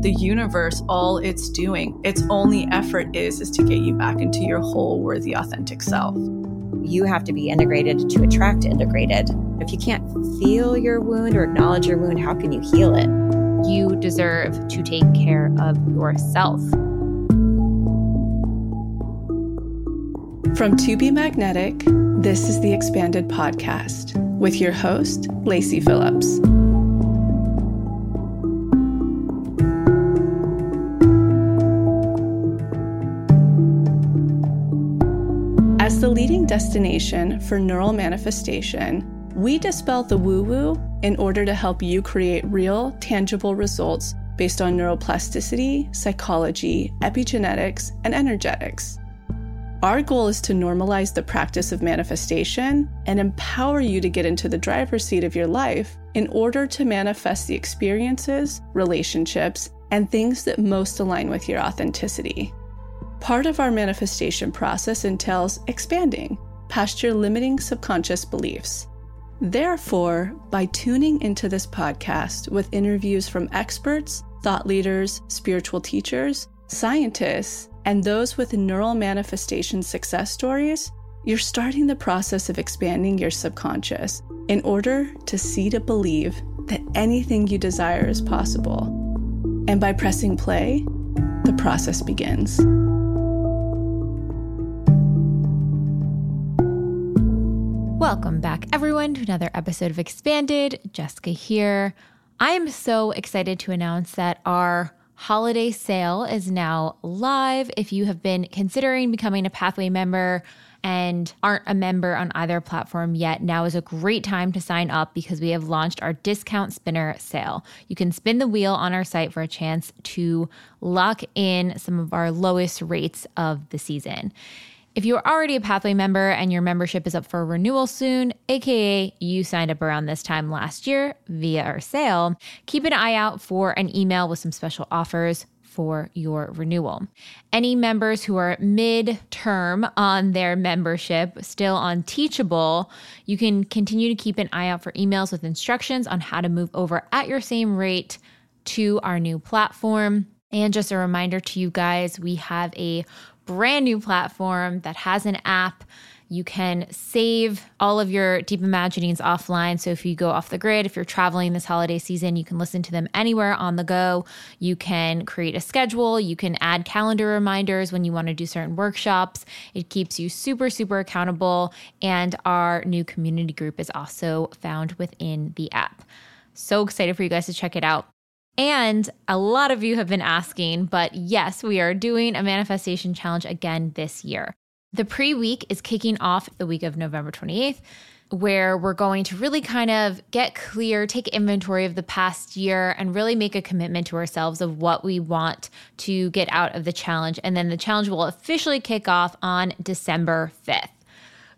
the universe all it's doing, its only effort is to get you back into your whole, worthy, authentic self. You have to be integrated to attract integrated. If you can't feel your wound or acknowledge your wound, how can you heal it? You deserve to take care of yourself. From To Be Magnetic, this is the Expanded Podcast with your host, Lacey Phillips. As the leading destination for neural manifestation, we dispel the woo-woo in order to help you create real, tangible results based on neuroplasticity, psychology, epigenetics, and energetics. Our goal is to normalize the practice of manifestation and empower you to get into the driver's seat of your life in order to manifest the experiences, relationships, and things that most align with your authenticity. Part of our manifestation process entails expanding past your limiting subconscious beliefs. Therefore, by tuning into this podcast with interviews from experts, thought leaders, spiritual teachers, scientists, and those with neural manifestation success stories, you're starting the process of expanding your subconscious in order to see to believe that anything you desire is possible. And by pressing play, the process begins. Welcome back, everyone, to another episode of Expanded. Jessica here. I am so excited to announce that our holiday sale is now live. If you have been considering becoming a Pathway member and aren't a member on either platform yet, now is a great time to sign up because we have launched our discount spinner sale. You can spin the wheel on our site for a chance to lock in some of our lowest rates of the season. If you're already a Pathway member and your membership is up for renewal soon, aka you signed up around this time last year via our sale, keep an eye out for an email with some special offers for your renewal. Any members who are mid-term on their membership, still on Teachable, you can continue to keep an eye out for emails with instructions on how to move over at your same rate to our new platform. And just a reminder to you guys, we have a brand new platform that has an app. You can save all of your deep imaginings offline. So if you go off the grid, if you're traveling this holiday season, you can listen to them anywhere on the go. You can create a schedule. You can add calendar reminders when you want to do certain workshops. It keeps you super, super accountable. And our new community group is also found within the app. So excited for you guys to check it out. And a lot of you have been asking, but yes, we are doing a manifestation challenge again this year. The pre-week is kicking off the week of November 28th, where we're going to really kind of get clear, take inventory of the past year, and really make a commitment to ourselves of what we want to get out of the challenge. And then the challenge will officially kick off on December 5th.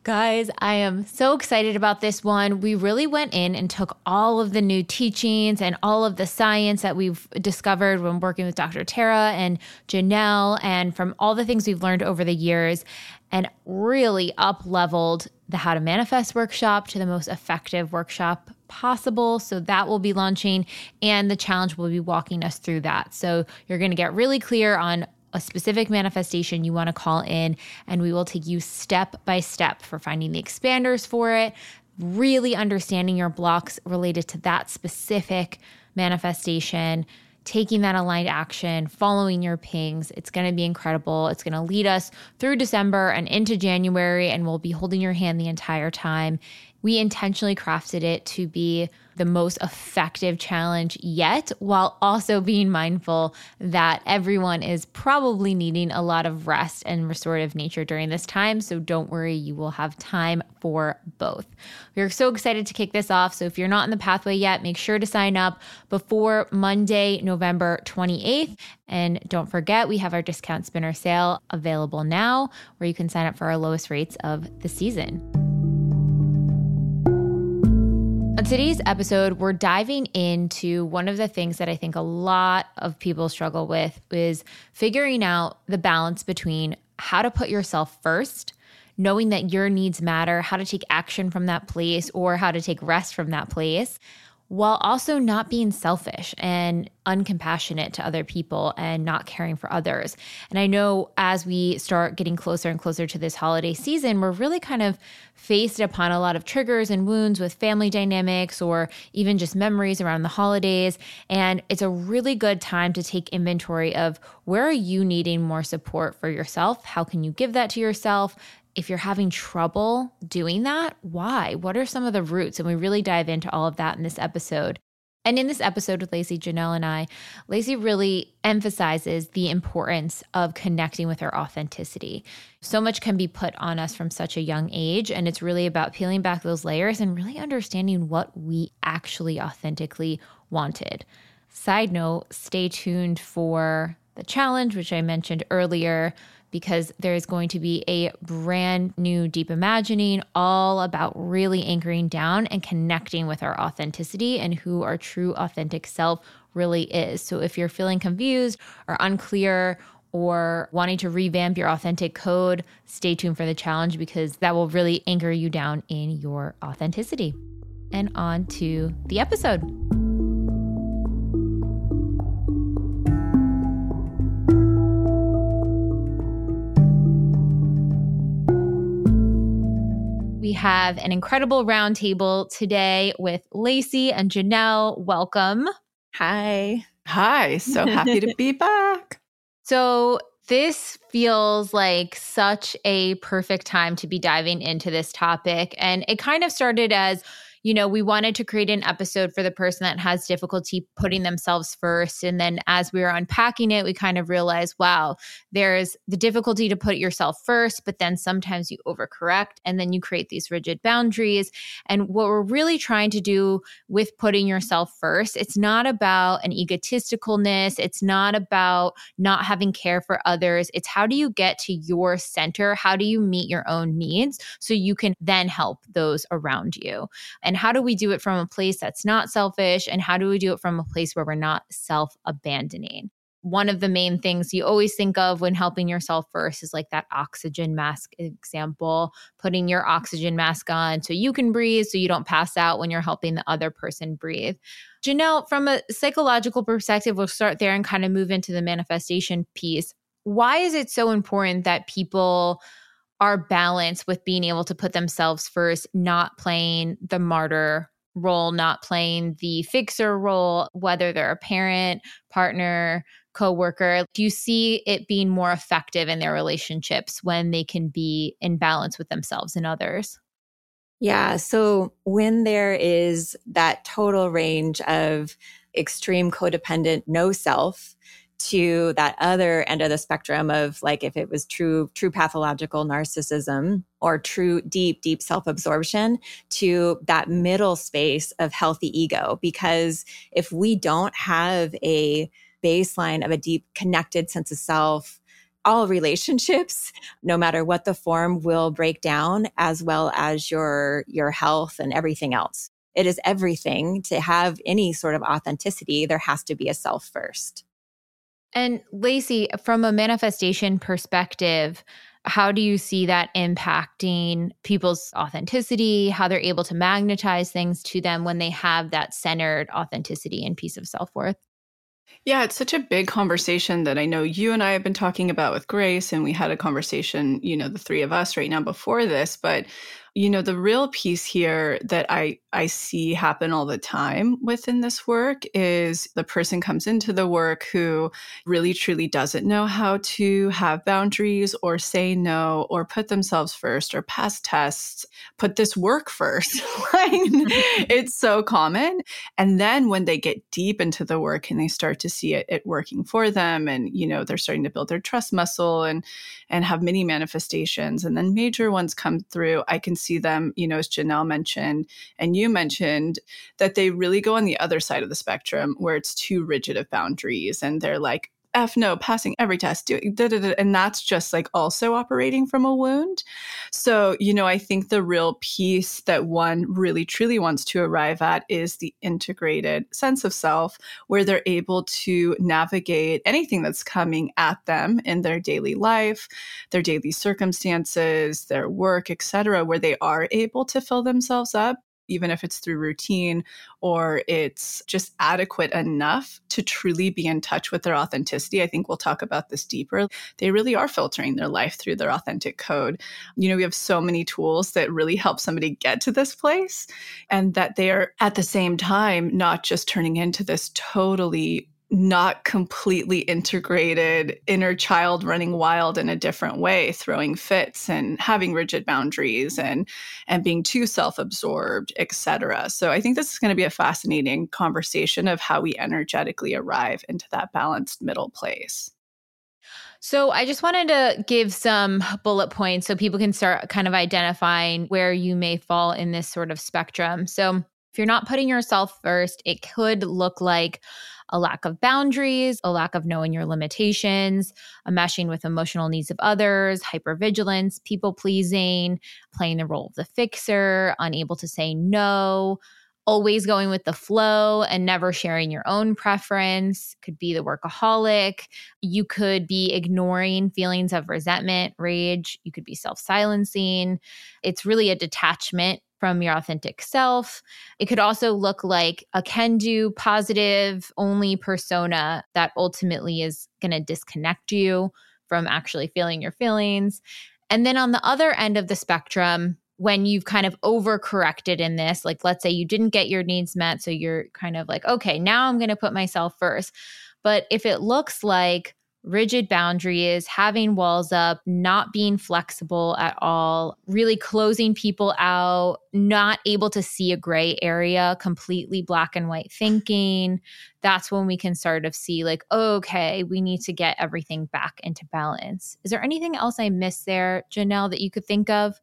Guys, I am so excited about this one. We really went in and took all of the new teachings and all of the science that we've discovered when working with Dr. Tara and Janelle and from all the things we've learned over the years and really up-leveled the How to Manifest workshop to the most effective workshop possible. So that will be launching and the challenge will be walking us through that. So you're going to get really clear on a specific manifestation you want to call in, and we will take you step by step for finding the expanders for it, really understanding your blocks related to that specific manifestation, taking that aligned action, following your pings. It's going to be incredible. It's going to lead us through December and into January, and we'll be holding your hand the entire time. We intentionally crafted it to be the most effective challenge yet, while also being mindful that everyone is probably needing a lot of rest and restorative nature during this time. So don't worry, you will have time for both. We're so excited to kick this off. So if you're not in the Pathway yet, make sure to sign up before Monday, November 28th. And don't forget, we have our discount spinner sale available now where you can sign up for our lowest rates of the season. On today's episode, we're diving into one of the things that I think a lot of people struggle with is figuring out the balance between how to put yourself first, knowing that your needs matter, how to take action from that place, or how to take rest from that place, while also not being selfish and uncompassionate to other people and not caring for others. And I know as we start getting closer and closer to this holiday season, we're really kind of faced upon a lot of triggers and wounds with family dynamics or even just memories around the holidays. And it's a really good time to take inventory of where are you needing more support for yourself? How can you give that to yourself? If you're having trouble doing that, why? What are some of the roots? And we really dive into all of that in this episode. And in this episode with Lacey, Janelle, and I, Lacey really emphasizes the importance of connecting with our authenticity. So much can be put on us from such a young age, and it's really about peeling back those layers and really understanding what we actually authentically wanted. Side note, stay tuned for the challenge, which I mentioned earlier, because there is going to be a brand new Deep Imagining all about really anchoring down and connecting with our authenticity and who our true authentic self really is. So if you're feeling confused or unclear or wanting to revamp your authentic code, stay tuned for the challenge because that will really anchor you down in your authenticity. And on to the episode. We have an incredible roundtable today with Lacey and Janelle. Welcome. Hi. Hi. So happy to be back. So this feels like such a perfect time to be diving into this topic. And it kind of started as, you know, we wanted to create an episode for the person that has difficulty putting themselves first. And then as we were unpacking it, we kind of realized, wow, there's the difficulty to put yourself first, but then sometimes you overcorrect and then you create these rigid boundaries. And what we're really trying to do with putting yourself first, it's not about an egotisticalness. It's not about not having care for others. It's how do you get to your center? How do you meet your own needs so you can then help those around you? And how do we do it from a place that's not selfish? And how do we do it from a place where we're not self-abandoning? One of the main things you always think of when helping yourself first is like that oxygen mask example, putting your oxygen mask on so you can breathe, so you don't pass out when you're helping the other person breathe. Janelle, from a psychological perspective, we'll start there and kind of move into the manifestation piece. Why is it so important that people are balanced with being able to put themselves first, not playing the martyr role, not playing the fixer role, whether they're a parent, partner, coworker? Do you see it being more effective in their relationships when they can be in balance with themselves and others? Yeah. So when there is that total range of extreme codependent no self to that other end of the spectrum of like if it was true pathological narcissism or true deep self-absorption to that middle space of healthy ego. Because if we don't have a baseline of a deep connected sense of self, all relationships, no matter what the form, will break down, as well as your health and everything else. It is everything to have any sort of authenticity. There has to be a self first. And Lacey, from a manifestation perspective, how do you see that impacting people's authenticity, how they're able to magnetize things to them when they have that centered authenticity and piece of self-worth? Yeah, it's such a big conversation that I know you and I have been talking about with Grace, and we had a conversation, you know, the three of us right now before this. But, you know, the real piece here that I see happen all the time within this work is the person comes into the work who really, truly doesn't know how to have boundaries or say no or put themselves first or pass tests, put this work first. It's so common. And then when they get deep into the work and they start to see it working for them, and, you know, they're starting to build their trust muscle and have many manifestations, and then major ones come through, I can see them, you know, as Janelle mentioned, and you mentioned, that they really go on the other side of the spectrum where it's too rigid of boundaries and they're like, F no, passing every test, doing da-da-da, and that's just like also operating from a wound. So, you know, I think the real piece that one really truly wants to arrive at is the integrated sense of self where they're able to navigate anything that's coming at them in their daily life, their daily circumstances, their work, etc., where they are able to fill themselves up. even if it's through routine or it's just adequate enough to truly be in touch with their authenticity. I think we'll talk about this deeper. They really are filtering their life through their authentic code. You know, we have so many tools that really help somebody get to this place, and that they are at the same time not just turning into this totally not completely integrated inner child running wild in a different way, throwing fits and having rigid boundaries and being too self-absorbed, etc. So I think this is going to be a fascinating conversation of how we energetically arrive into that balanced middle place. So I just wanted to give some bullet points so people can start kind of identifying where you may fall in this sort of spectrum. So if you're not putting yourself first, it could look like a lack of boundaries, a lack of knowing your limitations, a meshing with emotional needs of others, hypervigilance, people-pleasing, playing the role of the fixer, unable to say no, always going with the flow and never sharing your own preference, could be the workaholic. You could be ignoring feelings of resentment, rage. You could be self-silencing. It's really a detachment from your authentic self. It could also look like a can-do, positive-only persona that ultimately is going to disconnect you from actually feeling your feelings. And then on the other end of the spectrum, when you've kind of overcorrected in this, like let's say you didn't get your needs met, so you're kind of like, okay, now I'm going to put myself first. But if it looks like rigid boundaries, having walls up, not being flexible at all, really closing people out, not able to see a gray area, completely black and white thinking, that's when we can sort of see like, okay, we need to get everything back into balance. Is there anything else I missed there, Janelle, that you could think of?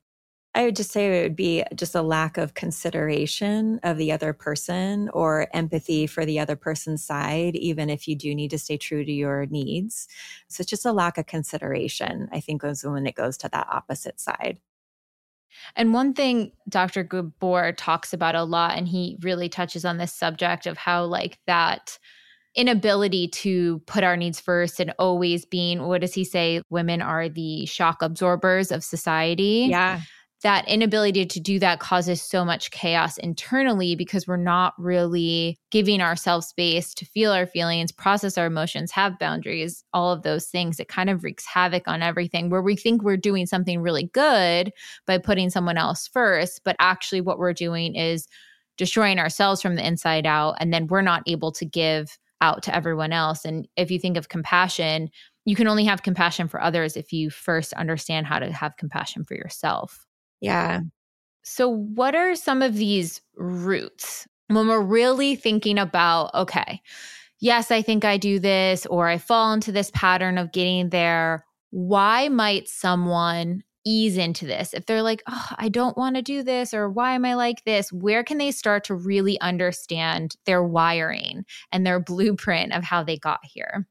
I would just say it would be just a lack of consideration of the other person or empathy for the other person's side, even if you do need to stay true to your needs. So it's just a lack of consideration, I think, is when it goes to that opposite side. And one thing Dr. Gabor talks about a lot, and he really touches on this subject of how like that inability to put our needs first and always being, what does he say? Women are the shock absorbers of society. Yeah. That inability to do that causes so much chaos internally because we're not really giving ourselves space to feel our feelings, process our emotions, have boundaries, all of those things. It kind of wreaks havoc on everything where we think we're doing something really good by putting someone else first, but actually what we're doing is destroying ourselves from the inside out, and then we're not able to give out to everyone else. And if you think of compassion, you can only have compassion for others if you first understand how to have compassion for yourself. Yeah. So what are some of these roots when we're really thinking about, okay, yes, I think I do this, or I fall into this pattern of getting there. Why might someone ease into this? If they're like, oh, I don't want to do this, or why am I like this? Where can they start to really understand their wiring and their blueprint of how they got here?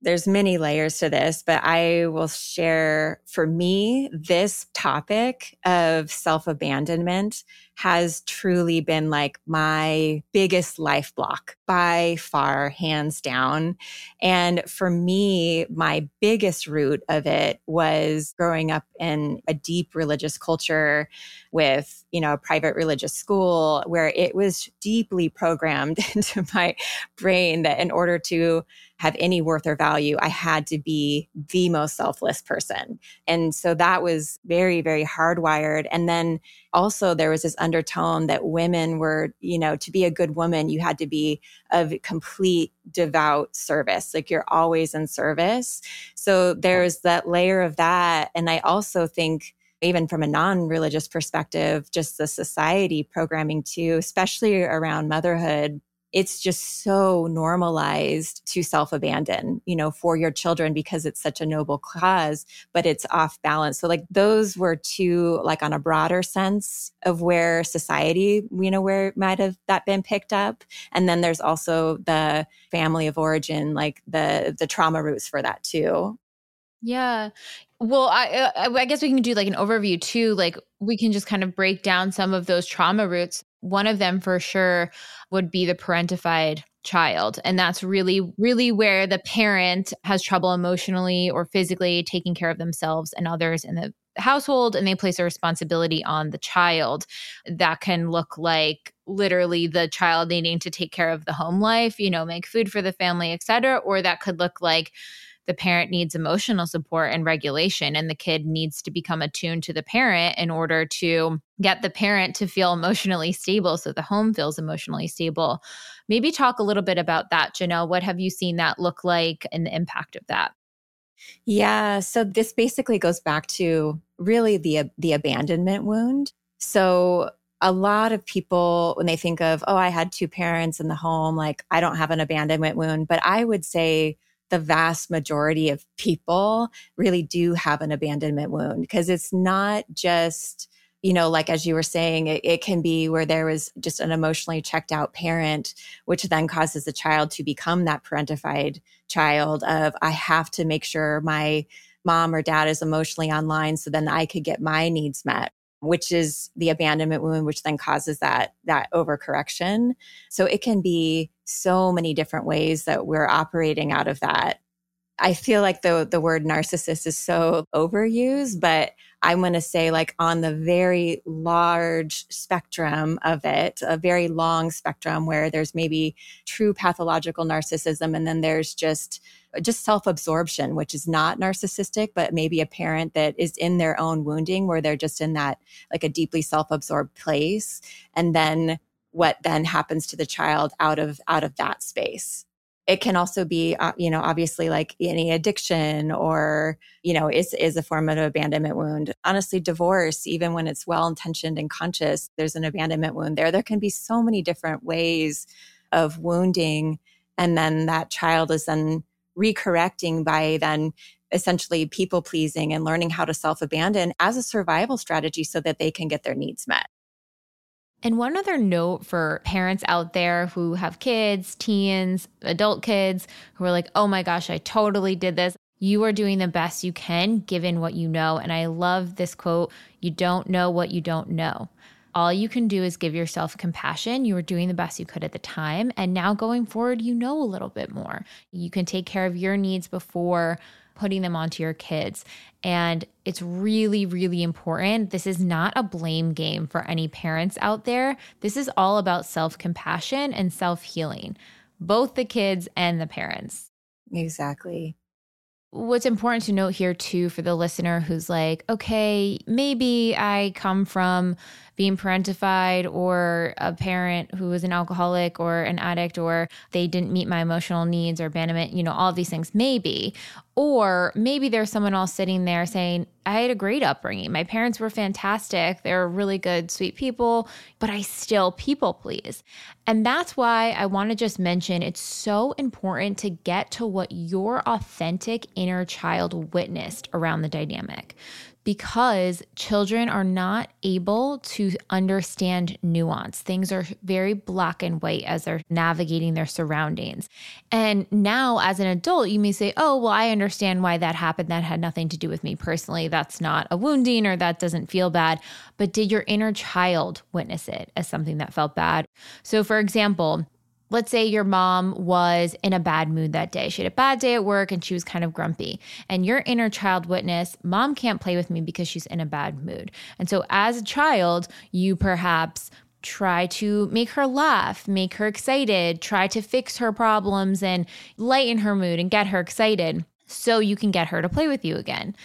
There's many layers to this, but I will share, for me, this topic of self-abandonment has truly been like my biggest life block by far, hands down. And for me, my biggest root of it was growing up in a deep religious culture with, you know, a private religious school where it was deeply programmed into my brain that in order to have any worth or value, I had to be the most selfless person. And so that was very, very hardwired. And then also there was this undertone that women were, you know, to be a good woman, you had to be of complete devout service. Like you're always in service. So there's that layer of that. And I also think even from a non-religious perspective, just the society programming too, especially around motherhood, it's just so normalized to self-abandon, you know, for your children because it's such a noble cause, but it's off balance. So like those were two, like on a broader sense of where society, you know, where might have that been picked up. And then there's also the family of origin, like the trauma roots for that too. Yeah. Well, I guess we can do like an overview too. Like we can just kind of break down some of those trauma roots. One of them for sure would be the parentified child. And that's really, really where the parent has trouble emotionally or physically taking care of themselves and others in the household and they place a responsibility on the child. That can look like literally the child needing to take care of the home life, you know, make food for the family, et cetera. Or that could look like the parent needs emotional support and regulation, and the kid needs to become attuned to the parent in order to get the parent to feel emotionally stable so the home feels emotionally stable. Maybe talk a little bit about that, Janelle. What have you seen that look like and the impact of that? Yeah, so this basically goes back to really the abandonment wound. So a lot of people, when they think of, oh, I had two parents in the home, like I don't have an abandonment wound, but I would say the vast majority of people really do have an abandonment wound, because it's not just, you know, like as you were saying, it can be where there was just an emotionally checked out parent, which then causes the child to become that parentified child of, I have to make sure my mom or dad is emotionally online so then I could get my needs met, which is the abandonment wound, which then causes that overcorrection. So it can be so many different ways that we're operating out of that. I feel like the word narcissist is so overused, but I'm going to say, like, on the very large spectrum of it, a very long spectrum where there's maybe true pathological narcissism, and then there's just self-absorption, which is not narcissistic, but maybe a parent that is in their own wounding where they're just in that, like, a deeply self-absorbed place. And then what then happens to the child out of that space. It can also be, you know, obviously like any addiction or, you know, is a form of abandonment wound. Honestly, divorce, even when it's well-intentioned and conscious, there's an abandonment wound there. There can be so many different ways of wounding. And then that child is then recorrecting by then essentially people-pleasing and learning how to self-abandon as a survival strategy so that they can get their needs met. And one other note for parents out there who have kids, teens, adult kids who are like, oh my gosh, I totally did this. You are doing the best you can given what you know. And I love this quote, you don't know what you don't know. All you can do is give yourself compassion. You were doing the best you could at the time. And now going forward, you know a little bit more. You can take care of your needs before putting them onto your kids. And it's really, really important. This is not a blame game for any parents out there. This is all about self-compassion and self-healing, both the kids and the parents. Exactly. What's important to note here too, for the listener who's like, okay, maybe I come from being parentified or a parent who was an alcoholic or an addict, or they didn't meet my emotional needs or abandonment, you know, all these things maybe, or maybe there's someone else sitting there saying, I had a great upbringing. My parents were fantastic. They were really good, sweet people, but I still people please. And that's why I want to just mention it's so important to get to what your authentic inner child witnessed around the dynamic, because children are not able to understand nuance. Things are very black and white as they're navigating their surroundings. And now as an adult, you may say, oh, well, I understand why that happened. That had nothing to do with me personally. That's not a wounding, or that doesn't feel bad. But did your inner child witness it as something that felt bad? So for example, let's say your mom was in a bad mood that day. She had a bad day at work and she was kind of grumpy. And your inner child witnessed, mom can't play with me because she's in a bad mood. And so as a child, you perhaps try to make her laugh, make her excited, try to fix her problems and lighten her mood and get her excited so you can get her to play with you again.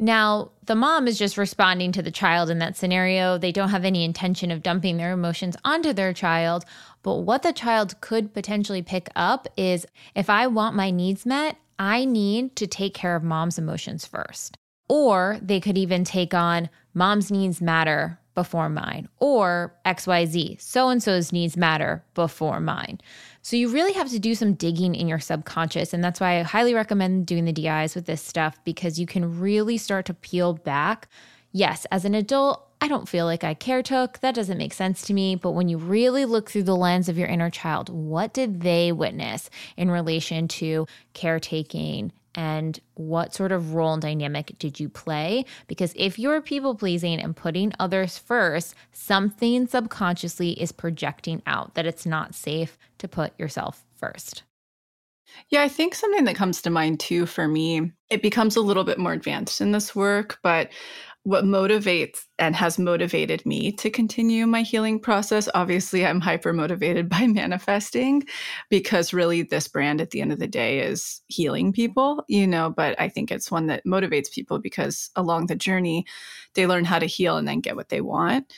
Now, the mom is just responding to the child in that scenario. They don't have any intention of dumping their emotions onto their child. But what the child could potentially pick up is, if I want my needs met, I need to take care of mom's emotions first. Or they could even take on, mom's needs matter before mine, or XYZ, so-and-so's needs matter before mine. So you really have to do some digging in your subconscious. And that's why I highly recommend doing the DIs with this stuff, because you can really start to peel back. Yes, as an adult, I don't feel like I caretook. That doesn't make sense to me. But when you really look through the lens of your inner child, what did they witness in relation to caretaking? And what sort of role and dynamic did you play? Because if you're people-pleasing and putting others first, something subconsciously is projecting out that it's not safe to put yourself first. Yeah, I think something that comes to mind too for me, it becomes a little bit more advanced in this work, but what motivates and has motivated me to continue my healing process. Obviously, I'm hyper motivated by manifesting, because really this brand at the end of the day is healing people, you know, but I think it's one that motivates people because along the journey, they learn how to heal and then get what they want.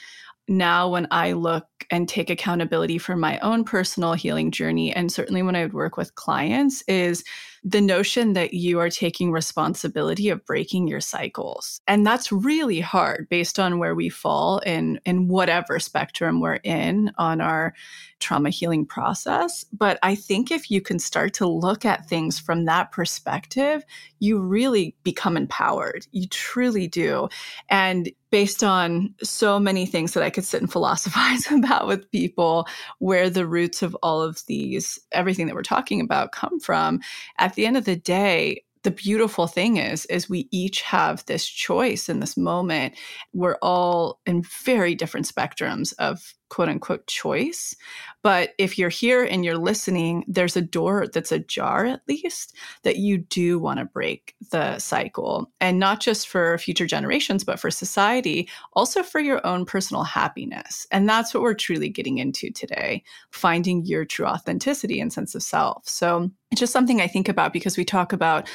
Now, when I look and take accountability for my own personal healing journey, and certainly when I would work with clients, is the notion that you are taking responsibility of breaking your cycles. And that's really hard based on where we fall in whatever spectrum we're in on our trauma healing process. But I think if you can start to look at things from that perspective, you really become empowered. You truly do. And based on so many things that I could sit and philosophize about with people, where the roots of all of these, everything that we're talking about, come from, at the end of the day, the beautiful thing is we each have this choice in this moment. We're all in very different spectrums of quote unquote choice. But if you're here and you're listening, there's a door that's ajar, at least, that you do want to break the cycle. And not just for future generations, but for society, also for your own personal happiness. And that's what we're truly getting into today, finding your true authenticity and sense of self. So it's just something I think about because we talk about,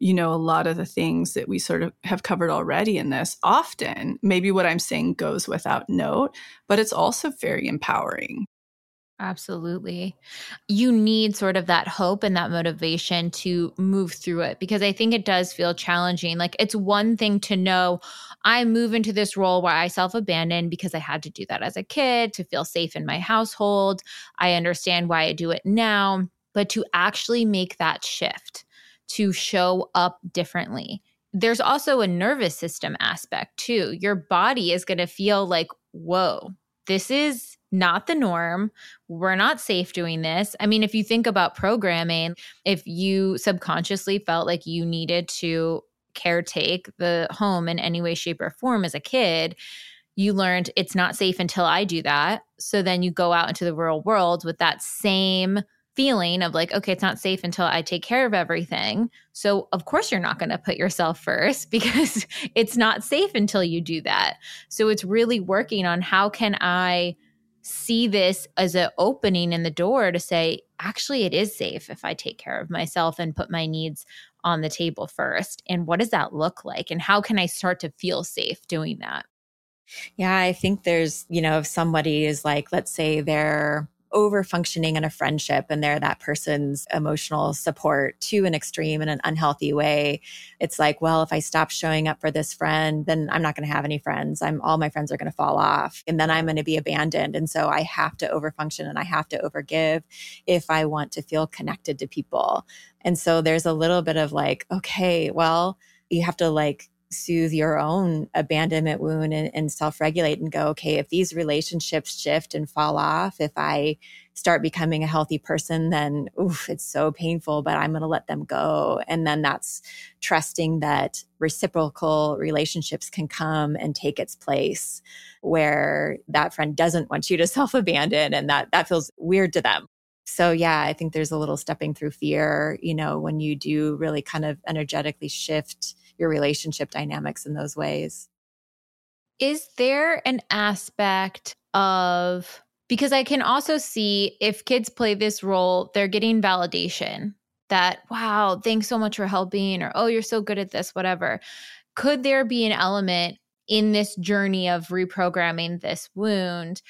you know, a lot of the things that we sort of have covered already in this. Often, maybe what I'm saying goes without note, but it's also very empowering. Absolutely. You need sort of that hope and that motivation to move through it, because I think it does feel challenging. Like, it's one thing to know I move into this role where I self-abandon because I had to do that as a kid to feel safe in my household. I understand why I do it now. But to actually make that shift, to show up differently. There's also a nervous system aspect too. Your body is going to feel like, whoa, this is not the norm. We're not safe doing this. I mean, if you think about programming, if you subconsciously felt like you needed to caretake the home in any way, shape, or form as a kid, you learned it's not safe until I do that. So then you go out into the real world with that same feeling of like, okay, it's not safe until I take care of everything. So of course you're not going to put yourself first because it's not safe until you do that. So it's really working on how can I see this as an opening in the door to say, actually, it is safe if I take care of myself and put my needs on the table first. And what does that look like? And how can I start to feel safe doing that? Yeah, I think there's, you know, if somebody is like, let's say they're over-functioning in a friendship and they're that person's emotional support to an extreme in an unhealthy way. It's like, well, if I stop showing up for this friend, then I'm not going to have any friends. All my friends are going to fall off and then I'm going to be abandoned. And so I have to over-function and I have to over-give if I want to feel connected to people. And so there's a little bit of like, okay, well, you have to like soothe your own abandonment wound and self-regulate and go, okay, if these relationships shift and fall off, if I start becoming a healthy person, then oof, it's so painful, but I'm going to let them go. And then that's trusting that reciprocal relationships can come and take its place where that friend doesn't want you to self-abandon and that feels weird to them. So yeah, I think there's a little stepping through fear, you know, when you do really kind of energetically shift your relationship dynamics in those ways. Is there an aspect of, because I can also see if kids play this role, they're getting validation that, wow, thanks so much for helping, or, oh, you're so good at this, whatever. Could there be an element in this journey of reprogramming this wound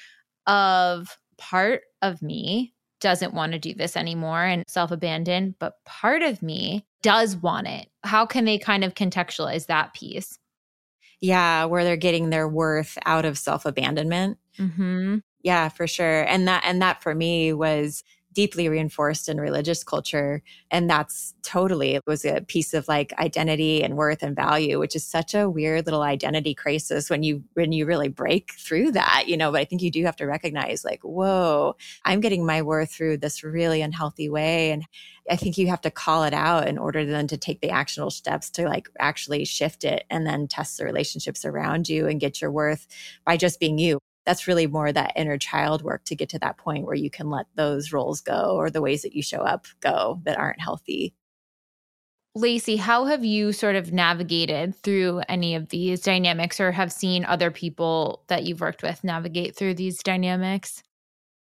of part of me doesn't want to do this anymore and self-abandon, but part of me does want it? How can they kind of contextualize that piece? Yeah, where they're getting their worth out of self-abandonment. Mm-hmm. Yeah, for sure. And that for me was deeply reinforced in religious culture. And that's totally, it was a piece of like identity and worth and value, which is such a weird little identity crisis when you really break through that, you know, but I think you do have to recognize like, whoa, I'm getting my worth through this really unhealthy way. And I think you have to call it out in order then to take the actionable steps to like actually shift it and then test the relationships around you and get your worth by just being you. That's really more that inner child work to get to that point where you can let those roles go or the ways that you show up go that aren't healthy. Lacey, how have you sort of navigated through any of these dynamics, or have seen other people that you've worked with navigate through these dynamics?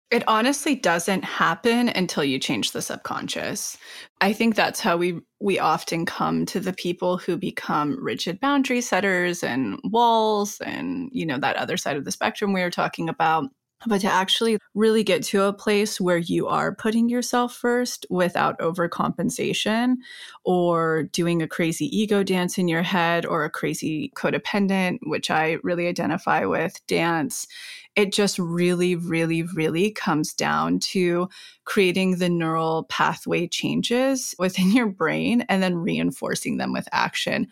It honestly doesn't happen until you change the subconscious. I think that's how we often come to the people who become rigid boundary setters and walls and, you know, that other side of the spectrum we were talking about. But to actually really get to a place where you are putting yourself first without overcompensation or doing a crazy ego dance in your head or a crazy codependent, which I really identify with, dance, it just really, really, really comes down to creating the neural pathway changes within your brain and then reinforcing them with action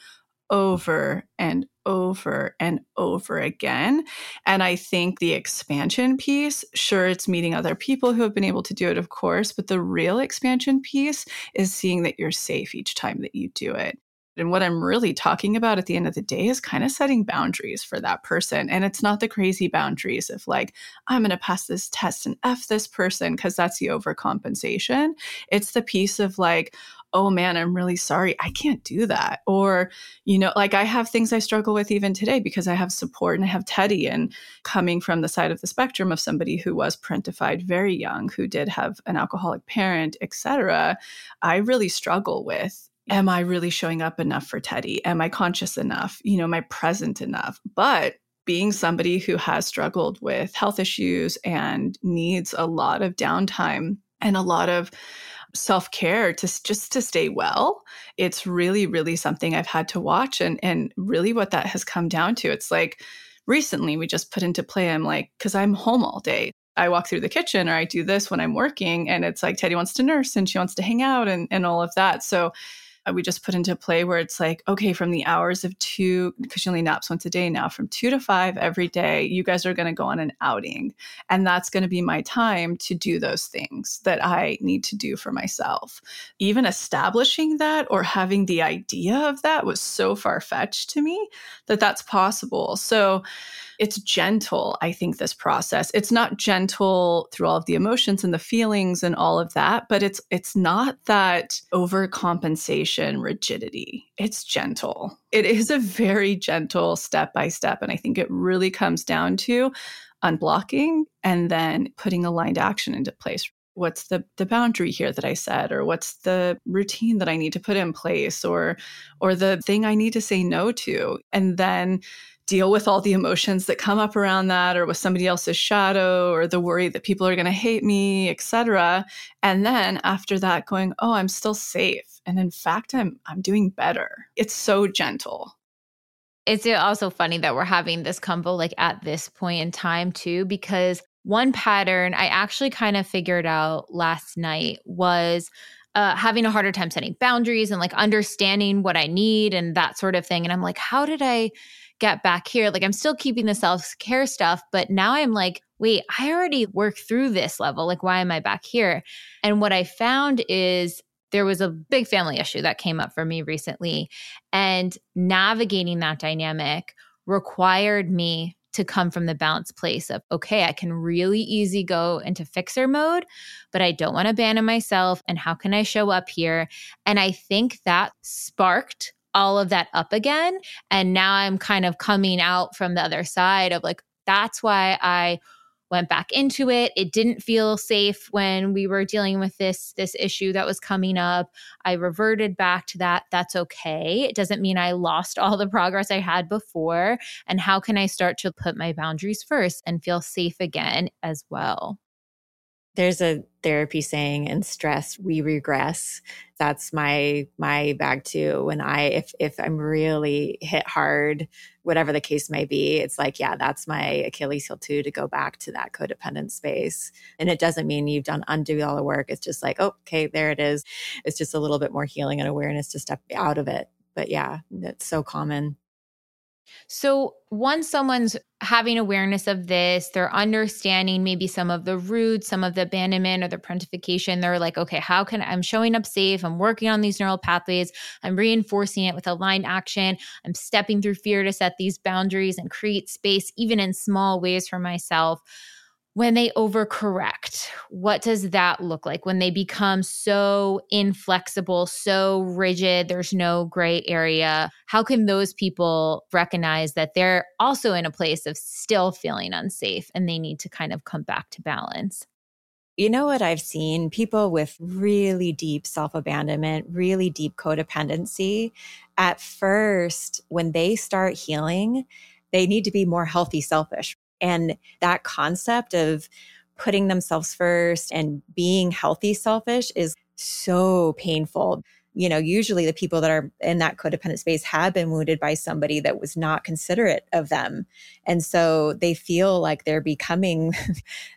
over and over and over again. And I think the expansion piece, sure, it's meeting other people who have been able to do it, of course, but the real expansion piece is seeing that you're safe each time that you do it. And what I'm really talking about at the end of the day is kind of setting boundaries for that person. And it's not the crazy boundaries of like, I'm going to pass this test and F this person, because that's the overcompensation. It's the piece of like, oh man, I'm really sorry, I can't do that. Or, you know, like I have things I struggle with even today because I have support and I have Teddy, and coming from the side of the spectrum of somebody who was parentified very young, who did have an alcoholic parent, etc., I really struggle with, am I really showing up enough for Teddy? Am I conscious enough? You know, am I present enough? But being somebody who has struggled with health issues and needs a lot of downtime and a lot of self-care to stay well, it's really, really something I've had to watch. And really what that has come down to, it's like recently we just put into play, I'm like, because I'm home all day, I walk through the kitchen or I do this when I'm working, and it's like Teddy wants to nurse and she wants to hang out and all of that. So we just put into play where it's like, okay, from the hours of 2, because she only naps once a day now, from 2 to 5 every day, you guys are going to go on an outing. And that's going to be my time to do those things that I need to do for myself. Even establishing that or having the idea of that was so far-fetched to me that that's possible. So it's gentle, I think, this process. It's not gentle through all of the emotions and the feelings and all of that, but it's not that overcompensation rigidity. It's gentle. It is a very gentle step by step. And I think it really comes down to unblocking and then putting aligned action into place. What's the boundary here that I said, or what's the routine that I need to put in place, or the thing I need to say no to, and then deal with all the emotions that come up around that, or with somebody else's shadow, or the worry that people are going to hate me, etc. And then after that going, oh, I'm still safe. And in fact, I'm doing better. It's so gentle. It's also funny that we're having this combo like at this point in time too, because one pattern I actually kind of figured out last night was having a harder time setting boundaries and like understanding what I need and that sort of thing. And I'm like, how did I get back here? Like, I'm still keeping the self-care stuff, but now I'm like, wait, I already worked through this level. Like, why am I back here? And what I found is there was a big family issue that came up for me recently, and navigating that dynamic required me to come from the balanced place of, okay, I can really easy go into fixer mode, but I don't want to abandon myself. And how can I show up here? And I think that sparked all of that up again. And now I'm kind of coming out from the other side of like, that's why I went back into it. It didn't feel safe when we were dealing with this issue that was coming up. I reverted back to that. That's okay. It doesn't mean I lost all the progress I had before. And how can I start to put my boundaries first and feel safe again as well? There's a therapy saying, in stress, we regress. That's my bag too. When if I'm really hit hard, whatever the case may be, it's like, yeah, that's my Achilles heel too, to go back to that codependent space. And it doesn't mean you've done undo all the work. It's just like, oh, okay, there it is. It's just a little bit more healing and awareness to step out of it. But yeah, that's so common. So once someone's having awareness of this, they're understanding maybe some of the roots, some of the abandonment or the parentification, they're like, okay, how can I'm showing up safe? I'm working on these neural pathways. I'm reinforcing it with aligned action. I'm stepping through fear to set these boundaries and create space, even in small ways for myself. When they overcorrect, what does that look like? When they become so inflexible, so rigid, there's no gray area, how can those people recognize that they're also in a place of still feeling unsafe and they need to kind of come back to balance? You know what I've seen? People with really deep self-abandonment, really deep codependency, at first, when they start healing, they need to be more healthy selfish. And that concept of putting themselves first and being healthy selfish is so painful. You know, usually the people that are in that codependent space have been wounded by somebody that was not considerate of them. And so they feel like they're becoming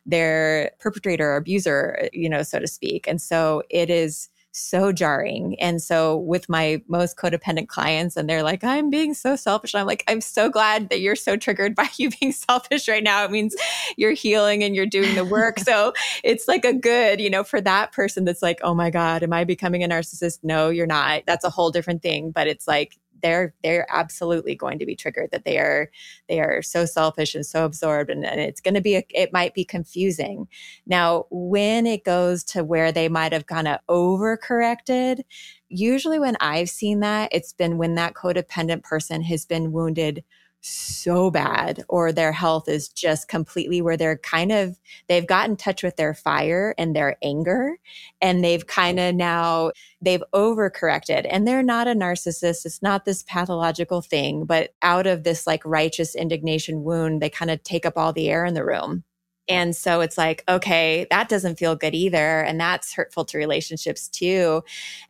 their perpetrator or abuser, you know, so to speak. And so it is so jarring. And so with my most codependent clients, and they're like, I'm being so selfish. And I'm like, I'm so glad that you're so triggered by you being selfish right now. It means you're healing and you're doing the work. So it's like a good, you know, for that person that's like, oh my God, am I becoming a narcissist? No, you're not. That's a whole different thing. But it's like, they're absolutely going to be triggered that they are so selfish and so absorbed, and it's going to be, it might be confusing. Now, when it goes to where they might have kind of overcorrected, usually when I've seen that, it's been when that codependent person has been wounded so bad, or their health is just completely where they've gotten in touch with their fire and their anger, and they've kind of now they've overcorrected, and they're not a narcissist. It's not this pathological thing, but out of this like righteous indignation wound, they kind of take up all the air in the room. And so it's like, okay, that doesn't feel good either. And that's hurtful to relationships too.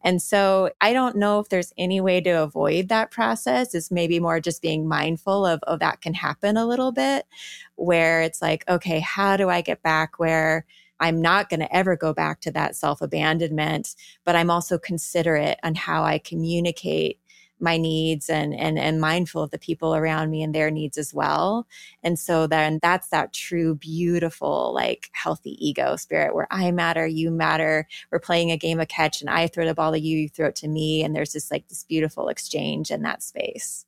And so I don't know if there's any way to avoid that process. It's maybe more just being mindful of, oh, that can happen a little bit, where it's like, okay, how do I get back where I'm not going to ever go back to that self-abandonment, but I'm also considerate on how I communicate my needs and mindful of the people around me and their needs as well. And so then that's that true, beautiful, like healthy ego spirit where I matter, you matter. We're playing a game of catch and I throw the ball to you, you throw it to me. And there's this like this beautiful exchange in that space.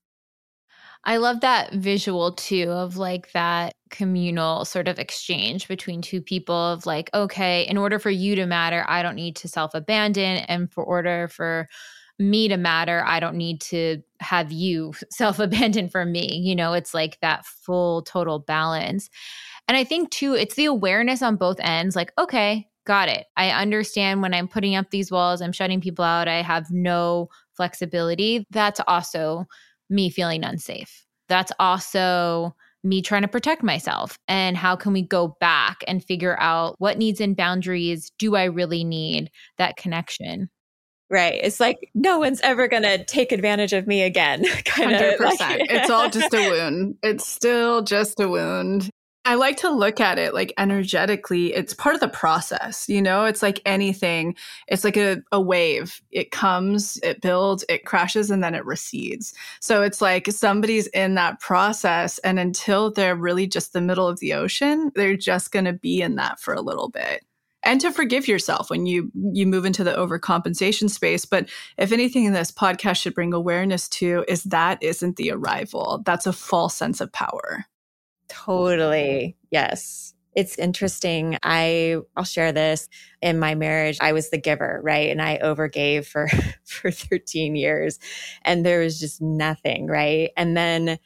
I love that visual too of like that communal sort of exchange between two people of like, okay, in order for you to matter, I don't need to self-abandon. And for order for me to matter, I don't need to have you self-abandon for me. You know, it's like that full total balance. And I think too, it's the awareness on both ends, like, okay, got it. I understand when I'm putting up these walls, I'm shutting people out. I have no flexibility. That's also me feeling unsafe. That's also me trying to protect myself. And how can we go back and figure out what needs and boundaries do I really need that connection? Right. It's like, no one's ever going to take advantage of me again. 100%. It's all just a wound. It's still just a wound. I like to look at it like energetically. It's part of the process, you know, it's like anything. It's like a wave. It comes, it builds, it crashes, and then it recedes. So it's like somebody's in that process. And until they're really just the middle of the ocean, they're just going to be in that for a little bit. And to forgive yourself when you move into the overcompensation space. But if anything in this podcast should bring awareness to is that isn't the arrival. That's a false sense of power. Totally. Yes. It's interesting. I'll share this. In my marriage, I was the giver, right? And I overgave for 13 years. And there was just nothing, right? And then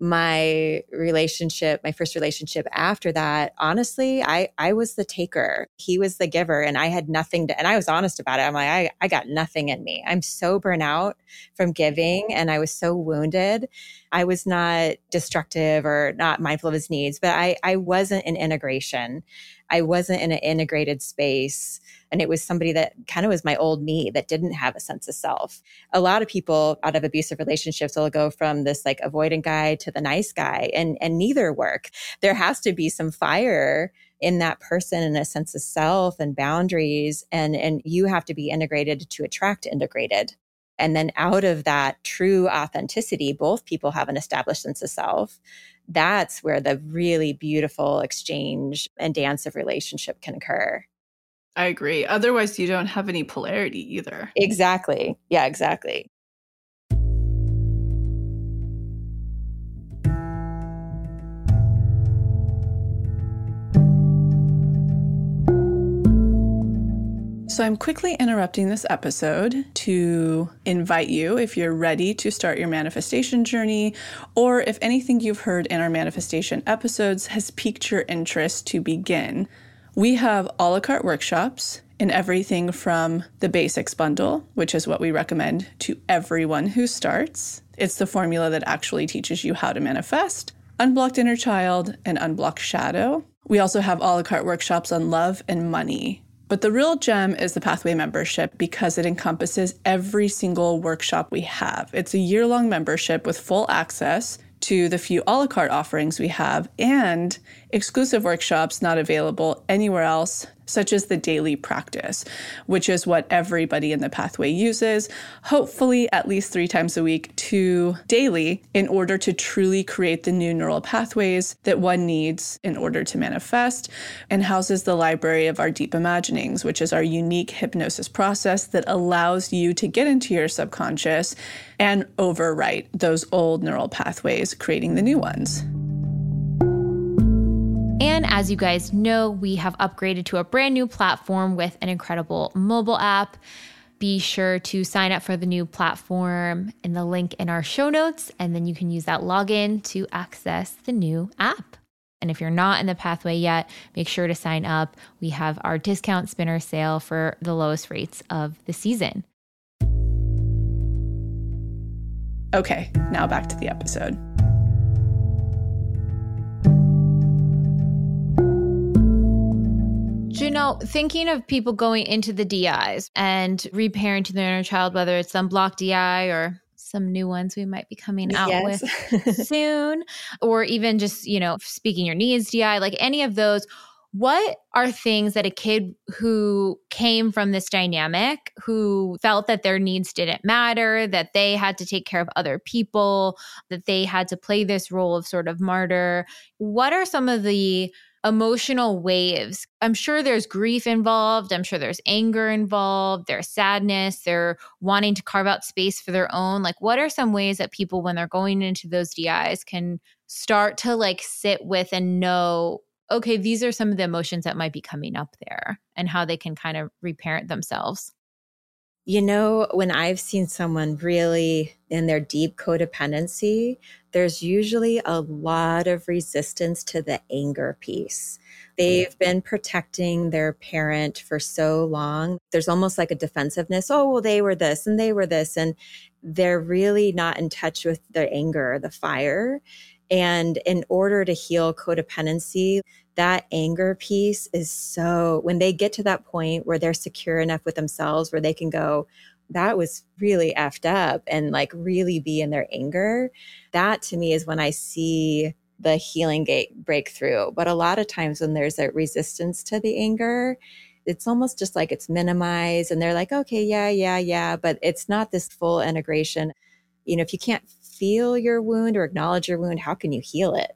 my first relationship after that, honestly, I was the taker. He was the giver and I had nothing and I was honest about it. I'm like, I got nothing in me. I'm so burnt out from giving and I was so wounded. I was not destructive or not mindful of his needs, but I wasn't in integration. I wasn't in an integrated space. And it was somebody that kind of was my old me that didn't have a sense of self. A lot of people out of abusive relationships will go from this like avoidant guy to the nice guy and neither work. There has to be some fire in that person and a sense of self and boundaries. And you have to be integrated to attract integrated. And then out of that true authenticity, both people have an established sense of self. That's where the really beautiful exchange and dance of relationship can occur. I agree. Otherwise, you don't have any polarity either. Exactly. Yeah, exactly. So I'm quickly interrupting this episode to invite you, if you're ready to start your manifestation journey, or if anything you've heard in our manifestation episodes has piqued your interest, to begin. We have a la carte workshops in everything from the basics bundle, which is what we recommend to everyone who starts. It's the formula that actually teaches you how to manifest, unblocked inner child, and unblocked shadow. We also have a la carte workshops on love and money. But the real gem is the Pathway membership, because it encompasses every single workshop we have. It's a year-long membership with full access to the few a la carte offerings we have and exclusive workshops not available anywhere else, such as the daily practice, which is what everybody in the Pathway uses, hopefully at least 3 times a week to daily, in order to truly create the new neural pathways that one needs in order to manifest, and houses the library of our deep imaginings, which is our unique hypnosis process that allows you to get into your subconscious and overwrite those old neural pathways, creating the new ones. And as you guys know, we have upgraded to a brand new platform with an incredible mobile app. Be sure to sign up for the new platform in the link in our show notes, and then you can use that login to access the new app. And if you're not in the Pathway yet, make sure to sign up. We have our discount spinner sale for the lowest rates of the season. Okay, now back to the episode. Janelle, thinking of people going into the DIs and reparenting their inner child, whether it's unblocked DI or some new ones we might be coming out with soon, or even just, speaking your needs DI, like any of those, what are things that a kid who came from this dynamic, who felt that their needs didn't matter, that they had to take care of other people, that they had to play this role of sort of martyr, what are some of the emotional waves? I'm sure there's grief involved. I'm sure there's anger involved. There's sadness. They're wanting to carve out space for their own. Like, what are some ways that people, when they're going into those DIs, can start to sit with and know, okay, these are some of the emotions that might be coming up there, and how they can kind of reparent themselves? When I've seen someone really in their deep codependency, there's usually a lot of resistance to the anger piece. They've been protecting their parent for so long. There's almost like a defensiveness. Oh, well, they were this and they were this. And they're really not in touch with their anger, the fire. And in order to heal codependency, that anger piece is so, when they get to that point where they're secure enough with themselves, where they can go, that was really effed up, and really be in their anger. That to me is when I see the healing gate breakthrough. But a lot of times when there's a resistance to the anger, it's almost just like it's minimized, and they're like, okay, yeah. But it's not this full integration. If you can't feel your wound or acknowledge your wound, how can you heal it?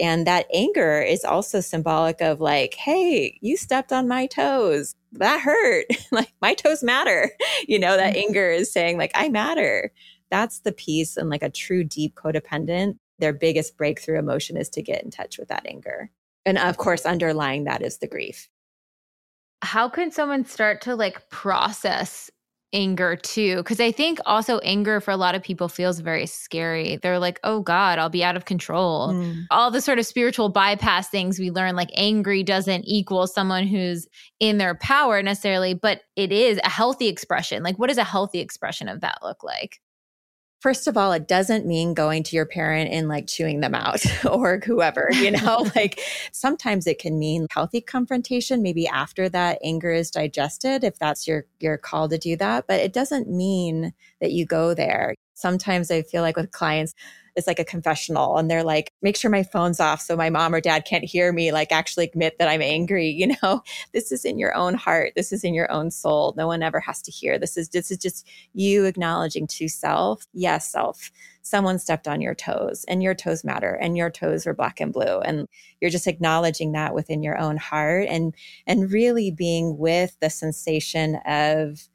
And that anger is also symbolic of hey, you stepped on my toes. That hurt. My toes matter. That anger is saying I matter. That's the piece. And a true deep codependent, their biggest breakthrough emotion is to get in touch with that anger. And of course, underlying that is the grief. How can someone start to process anger too? Because I think also anger for a lot of people feels very scary. They're like, oh God, I'll be out of control. All the sort of spiritual bypass things we learn, angry doesn't equal someone who's in their power necessarily, but it is a healthy expression. What does a healthy expression of that look like? First of all, it doesn't mean going to your parent and chewing them out or whoever, sometimes it can mean healthy confrontation, maybe after that anger is digested, if that's your call to do that. But it doesn't mean that you go there. Sometimes I feel with clients, it's a confessional, and they're make sure my phone's off so my mom or dad can't hear me, actually admit that I'm angry. This is in your own heart. This is in your own soul. No one ever has to hear. This is just you acknowledging to self. Yes, self, someone stepped on your toes, and your toes matter, and your toes were black and blue. And you're just acknowledging that within your own heart, and really being with the sensation of,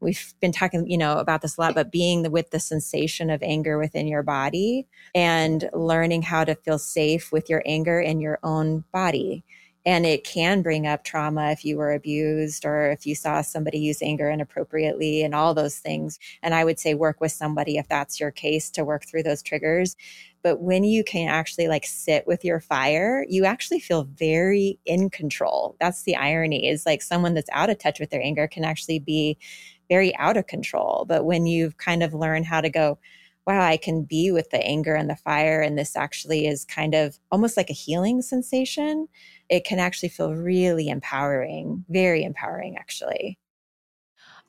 we've been talking, about this a lot, but being with the sensation of anger within your body, and learning how to feel safe with your anger in your own body. And it can bring up trauma if you were abused or if you saw somebody use anger inappropriately and all those things. And I would say work with somebody if that's your case to work through those triggers. But when you can actually like sit with your fire, you actually feel very in control. That's the irony, is like someone that's out of touch with their anger can actually be very out of control. But when you've kind of learned how to go, wow, I can be with the anger and the fire, and this actually is kind of almost like a healing sensation, it can actually feel really empowering, very empowering, actually.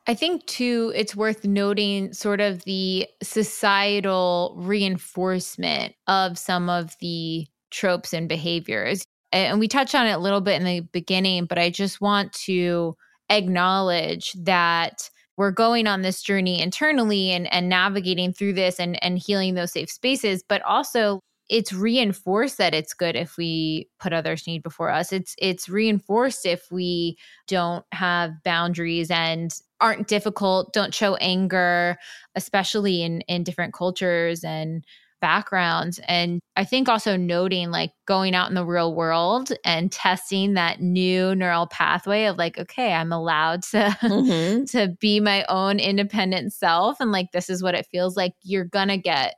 I think, too, it's worth noting sort of the societal reinforcement of some of the tropes and behaviors. And we touched on it a little bit in the beginning, but I just want to acknowledge that we're going on this journey internally and navigating through this and healing those safe spaces, but also it's reinforced that it's good if we put others' need before us. It's reinforced if we don't have boundaries and aren't difficult, don't show anger, especially in different cultures and backgrounds. And I think also noting like going out in the real world and testing that new neural pathway of like, okay, I'm allowed to, to be my own independent self. And like, this is what it feels like. You're going to get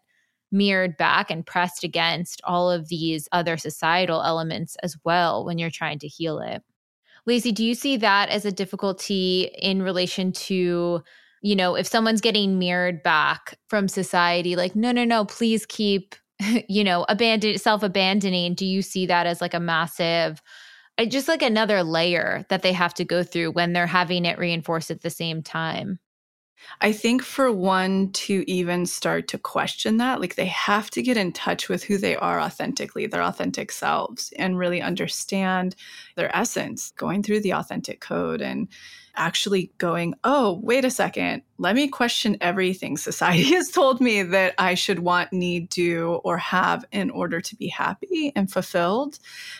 mirrored back and pressed against all of these other societal elements as well when you're trying to heal it. Lacey, do you see that as a difficulty in relation to, you know, if someone's getting mirrored back from society, like, no, please keep, you know, self-abandoning. Do you see that as like a massive, just like another layer that they have to go through when they're having it reinforced at the same time? I think for one to even start to question that, like they have to get in touch with who they are authentically, their authentic selves, and really understand their essence, going through the authentic code and actually going, oh, wait a second, let me question everything society has told me that I should want, need, do, or have in order to be happy and fulfilled.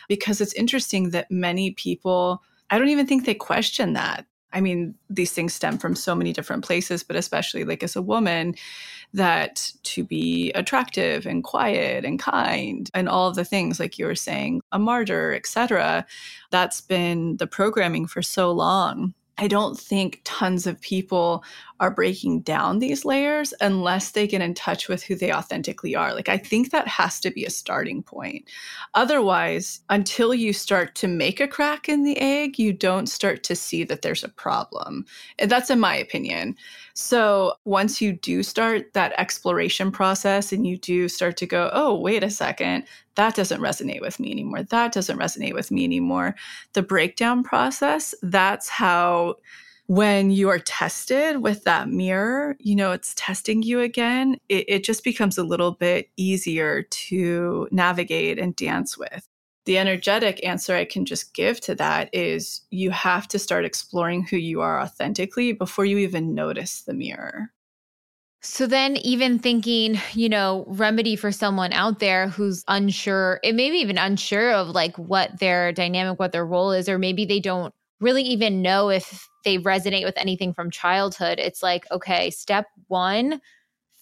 Because it's interesting that many people, I don't even think they question that. I mean, these things stem from so many different places, but especially like as a woman, that to be attractive and quiet and kind and all of the things like you were saying, a martyr, et cetera, that's been the programming for so long. I don't think tons of people are breaking down these layers unless they get in touch with who they authentically are. Like, I think that has to be a starting point. Otherwise, until you start to make a crack in the egg, you don't start to see that there's a problem. And that's in my opinion. So once you do start that exploration process and you do start to go, oh, wait a second, that doesn't resonate with me anymore. That doesn't resonate with me anymore. The breakdown process, that's how when you are tested with that mirror, you know, it's testing you again. It just becomes a little bit easier to navigate and dance with. The energetic answer I can just give to that is you have to start exploring who you are authentically before you even notice the mirror. So then even thinking, you know, remedy for someone out there who's unsure, it may be even unsure of like what their dynamic, what their role is, or maybe they don't really even know if they resonate with anything from childhood. It's like, okay, step one,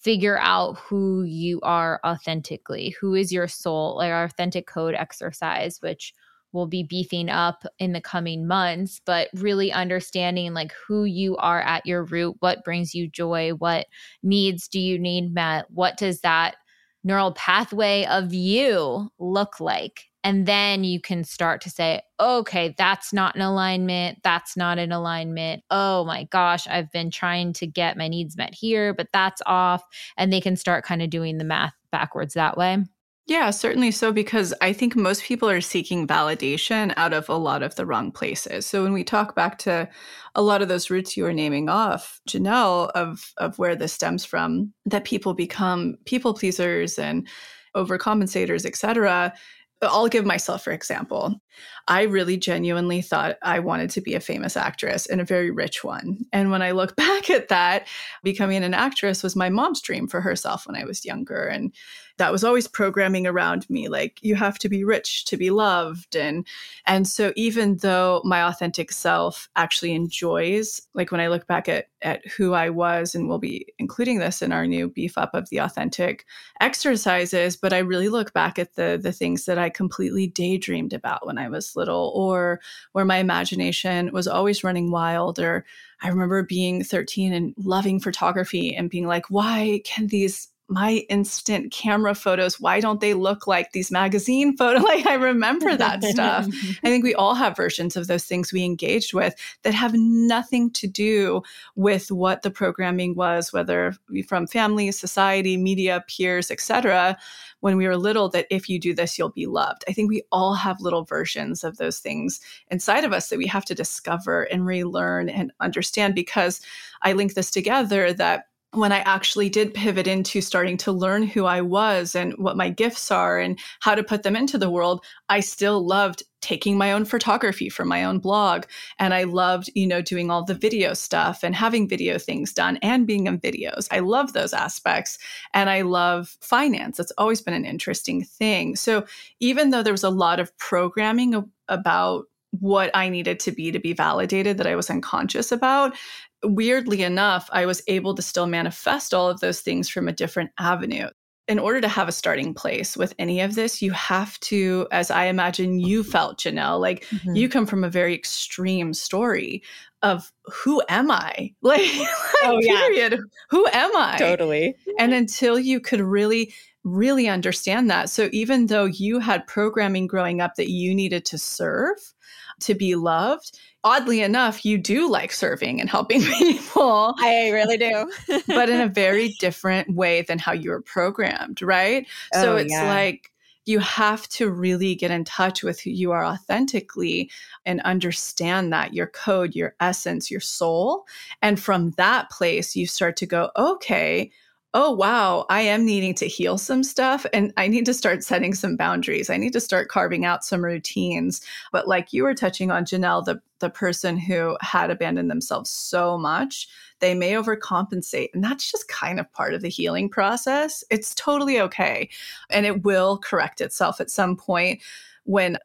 figure out who you are authentically. Who is your soul? Like our authentic code exercise, which we'll be beefing up in the coming months, but really understanding like who you are at your root, what brings you joy, what needs do you need met, what does that neural pathway of you look like? And then you can start to say, okay, that's not in alignment. That's not in alignment. Oh my gosh, I've been trying to get my needs met here, but that's off. And they can start kind of doing the math backwards that way. Yeah, certainly so, because I think most people are seeking validation out of a lot of the wrong places. So when we talk back to a lot of those roots you were naming off, Janelle, of where this stems from, that people become people pleasers and overcompensators, et cetera. I'll give myself, for example, I really genuinely thought I wanted to be a famous actress and a very rich one. And when I look back at that, becoming an actress was my mom's dream for herself when I was younger. And that was always programming around me, like you have to be rich to be loved. And so even though my authentic self actually enjoys, like when I look back at who I was, and we'll be including this in our new beef up of the authentic exercises, but I really look back at the things that I I completely daydreamed about when I was little, or where my imagination was always running wild. Or I remember being 13 and loving photography and being like, why can these, my instant camera photos, why don't they look like these magazine photos? Like, I remember that stuff. I think we all have versions of those things we engaged with that have nothing to do with what the programming was, whether from family, society, media, peers, etc. When we were little, that if you do this, you'll be loved. I think we all have little versions of those things inside of us that we have to discover and relearn and understand, because I link this together that when I actually did pivot into starting to learn who I was and what my gifts are and how to put them into the world, I still loved taking my own photography for my own blog. And I loved, doing all the video stuff and having video things done and being in videos. I love those aspects. And I love finance. That's always been an interesting thing. So even though there was a lot of programming about what I needed to be validated that I was unconscious about, weirdly enough, I was able to still manifest all of those things from a different avenue. In order to have a starting place with any of this, you have to, as I imagine you felt, Janelle, like you come from a very extreme story of who am I? Period. Who am I? Totally. And until you could really understand that. So even though you had programming growing up that you needed to serve, to be loved, oddly enough, you do like serving and helping people. I really do. But in a very different way than how you were programmed, right? Oh, so it's like you have to really get in touch with who you are authentically and understand that, your code, your essence, your soul. And from that place, you start to go, oh, wow, I am needing to heal some stuff, and I need to start setting some boundaries. I need to start carving out some routines. But like you were touching on, Janelle, the person who had abandoned themselves so much, they may overcompensate. And that's just kind of part of the healing process. It's totally okay. And it will correct itself at some point when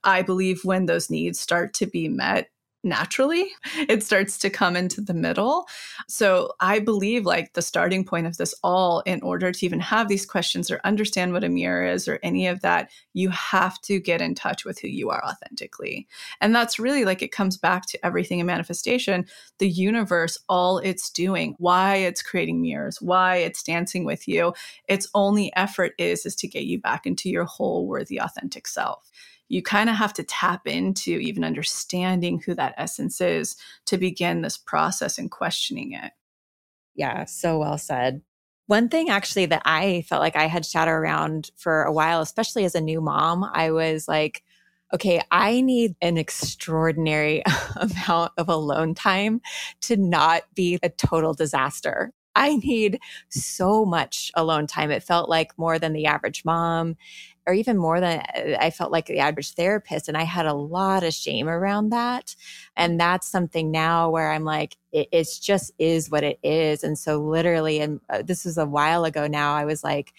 those needs start to be met. Naturally, it starts to come into the middle. So I believe the starting point of this all, in order to even have these questions or understand what a mirror is or any of that, you have to get in touch with who you are authentically. And that's really it comes back to everything in manifestation, the universe, all it's doing, why it's creating mirrors, why it's dancing with you. Its only effort is to get you back into your whole worthy, authentic self. You kind of have to tap into even understanding who that essence is to begin this process and questioning it. Yeah, so well said. One thing actually that I felt like I had shadow around for a while, especially as a new mom, I was like, okay, I need an extraordinary amount of alone time to not be a total disaster. I need so much alone time. It felt like more than the average mom, or even more than I felt like the average therapist. And I had a lot of shame around that. And that's something now where I'm like, it just is what it is. And so literally, and this was a while ago now, I was like,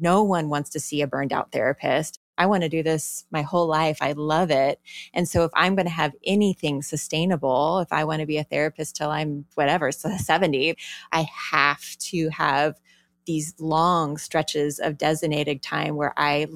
no one wants to see a burned out therapist. I want to do this my whole life. I love it. And so if I'm going to have anything sustainable, if I want to be a therapist till I'm 70, I have to have these long stretches of designated time where I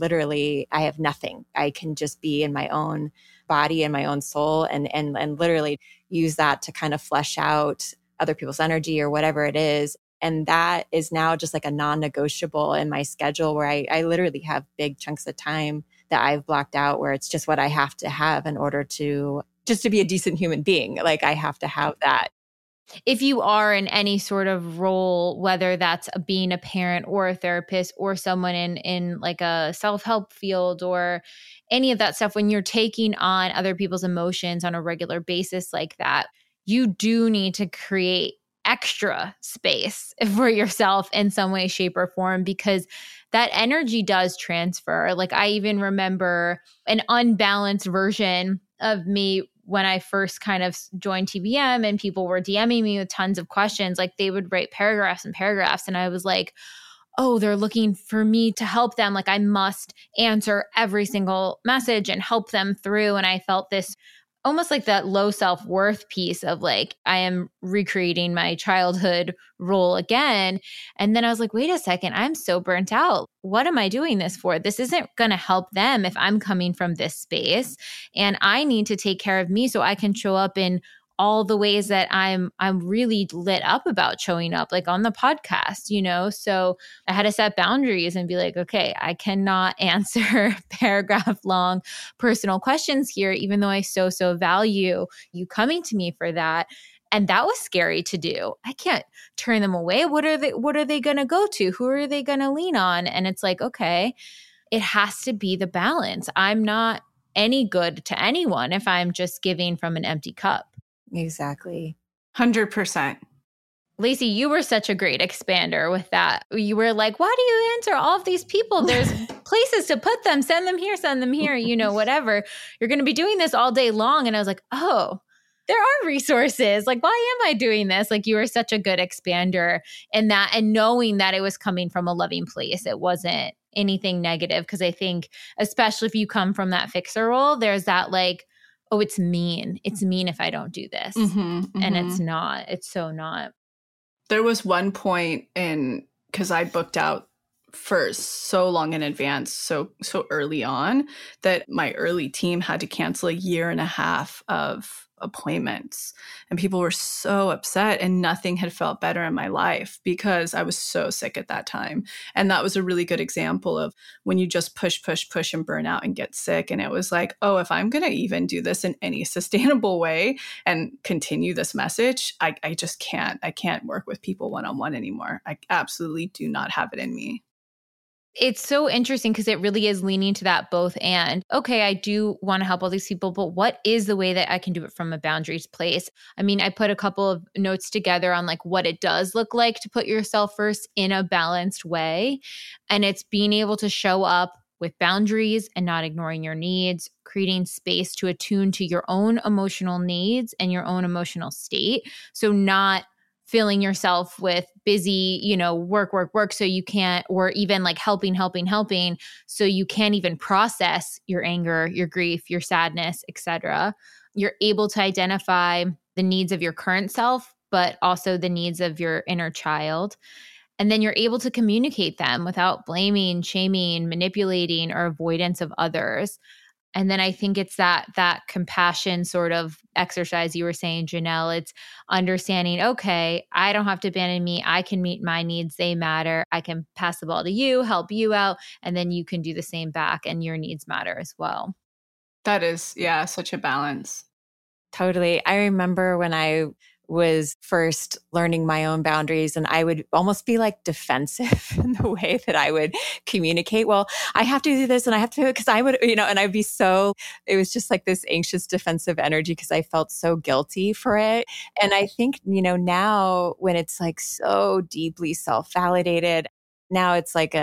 have nothing. I can just be in my own body and my own soul and literally use that to kind of flesh out other people's energy or whatever it is. And that is now just a non-negotiable in my schedule where I literally have big chunks of time that I've blocked out where it's just what I have to have in order to just to be a decent human being. I have to have that. If you are in any sort of role, whether that's being a parent or a therapist or someone in a self-help field or any of that stuff, when you're taking on other people's emotions on a regular basis like that, you do need to create extra space for yourself in some way, shape, or form, because that energy does transfer. I even remember an unbalanced version of me when I first kind of joined TBM and people were DMing me with tons of questions. They would write paragraphs and paragraphs. And I was like, oh, they're looking for me to help them. I must answer every single message and help them through. And I felt this almost like that low self-worth piece of like, I am recreating my childhood role again. And then I was like, wait a second, I'm so burnt out. What am I doing this for? This isn't going to help them if I'm coming from this space, and I need to take care of me so I can show up in all the ways that I'm really lit up about showing up, like on the podcast, you know? So I had to set boundaries and be like, okay, I cannot answer paragraph long personal questions here, even though I so value you coming to me for that. And that was scary to do. I can't turn them away. What are they going to go to? Who are they going to lean on? And it's like, okay, it has to be the balance. I'm not any good to anyone if I'm just giving from an empty cup. Exactly. 100%. Lacey, you were such a great expander with that. You were like, why do you answer all of these people? There's places to put them. Send them here, you know, whatever. You're going to be doing this all day long. And I was like, oh, there are resources. Like, why am I doing this? Like, you were such a good expander in that, and knowing that it was coming from a loving place. It wasn't anything negative, because I think, especially if you come from that fixer role, there's that like, oh, it's mean. It's mean if I don't do this. Mm-hmm, and it's not. It's so not. There was one point because I booked out for so long in advance, so early on, that my early team had to cancel a 1.5 years of appointments. And people were so upset, and nothing had felt better in my life because I was so sick at that time. And that was a really good example of when you just push and burn out and get sick. And it was like, oh, if I'm going to even do this in any sustainable way and continue this message, I just can't. I can't work with people one-on-one anymore. I absolutely do not have it in me. It's so interesting because it really is leaning to that both and. Okay, I do want to help all these people, but what is the way that I can do it from a boundaries place? I mean, I put a couple of notes together on like what it does look like to put yourself first in a balanced way. And it's being able to show up with boundaries and not ignoring your needs, creating space to attune to your own emotional needs and your own emotional state. So not filling yourself with busy, you know, work. So you can't, or even like helping. So you can't even process your anger, your grief, your sadness, etc. You're able to identify the needs of your current self, but also the needs of your inner child. And then you're able to communicate them without blaming, shaming, manipulating, or avoidance of others. And then I think it's that compassion sort of exercise you were saying, Janelle. It's understanding, okay, I don't have to abandon me. I can meet my needs. They matter. I can pass the ball to you, help you out, and then you can do the same back, and your needs matter as well. That is, yeah, such a balance. Totally. I remember when I was first learning my own boundaries, and I would almost be like defensive in the way that I would communicate. Well, I have to do this and I have to do it because I would, you know, and I'd be so, it was just like this anxious defensive energy because I felt so guilty for it. And I think, you know, now when it's like so deeply self-validated, now it's like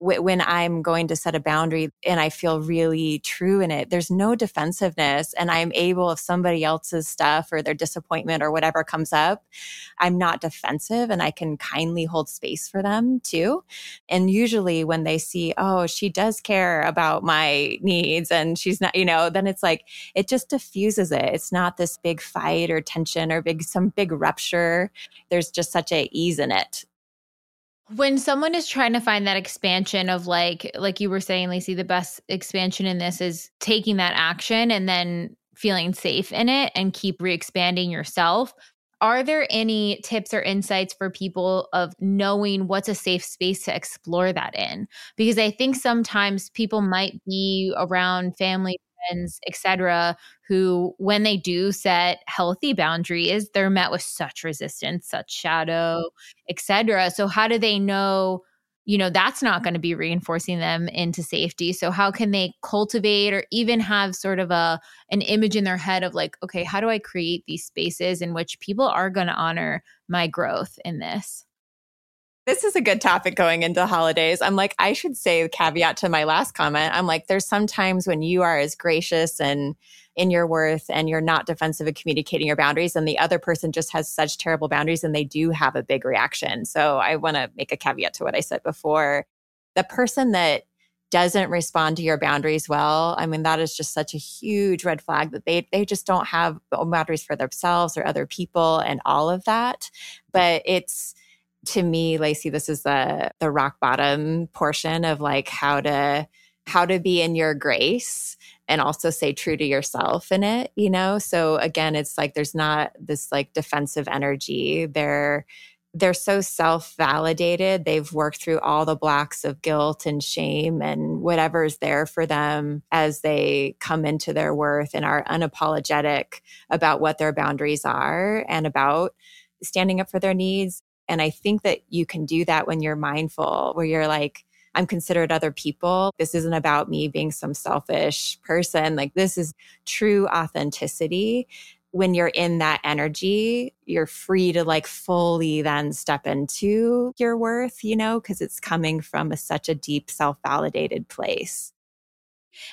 when I'm going to set a boundary and I feel really true in it, there's no defensiveness, and I'm able, if somebody else's stuff or their disappointment or whatever comes up, I'm not defensive, and I can kindly hold space for them too. And usually when they see, oh, she does care about my needs and she's not, you know, then it's like, it just diffuses it. It's not this big fight or tension or some big rupture. There's just such an ease in it. When someone is trying to find that expansion of like you were saying, Lacey, the best expansion in this is taking that action and then feeling safe in it and keep re-expanding yourself. Are there any tips or insights for people of knowing what's a safe space to explore that in? Because I think sometimes people might be around family, friends, etc., who when they do set healthy boundaries, they're met with such resistance, such shadow, etc. So how do they know, you know, that's not going to be reinforcing them into safety? So how can they cultivate or even have sort of an image in their head of like, okay, how do I create these spaces in which people are going to honor my growth in this? This is a good topic going into holidays. I'm like, I should say the caveat to my last comment. I'm like, there's some times when you are as gracious and in your worth and you're not defensive at communicating your boundaries, and the other person just has such terrible boundaries and they do have a big reaction. So I want to make a caveat to what I said before. The person that doesn't respond to your boundaries well, I mean, that is just such a huge red flag that they just don't have boundaries for themselves or other people and all of that. But it's, to me, Lacey, this is the rock bottom portion of like how to be in your grace and also stay true to yourself in it, you know? So again, it's like, there's not this like defensive energy. They're so self-validated. They've worked through all the blocks of guilt and shame and whatever is there for them as they come into their worth and are unapologetic about what their boundaries are and about standing up for their needs. And I think that you can do that when you're mindful, where you're like, I'm considerate other people. This isn't about me being some selfish person. Like, this is true authenticity. When you're in that energy, you're free to like fully then step into your worth, you know, because it's coming from such a deep self-validated place.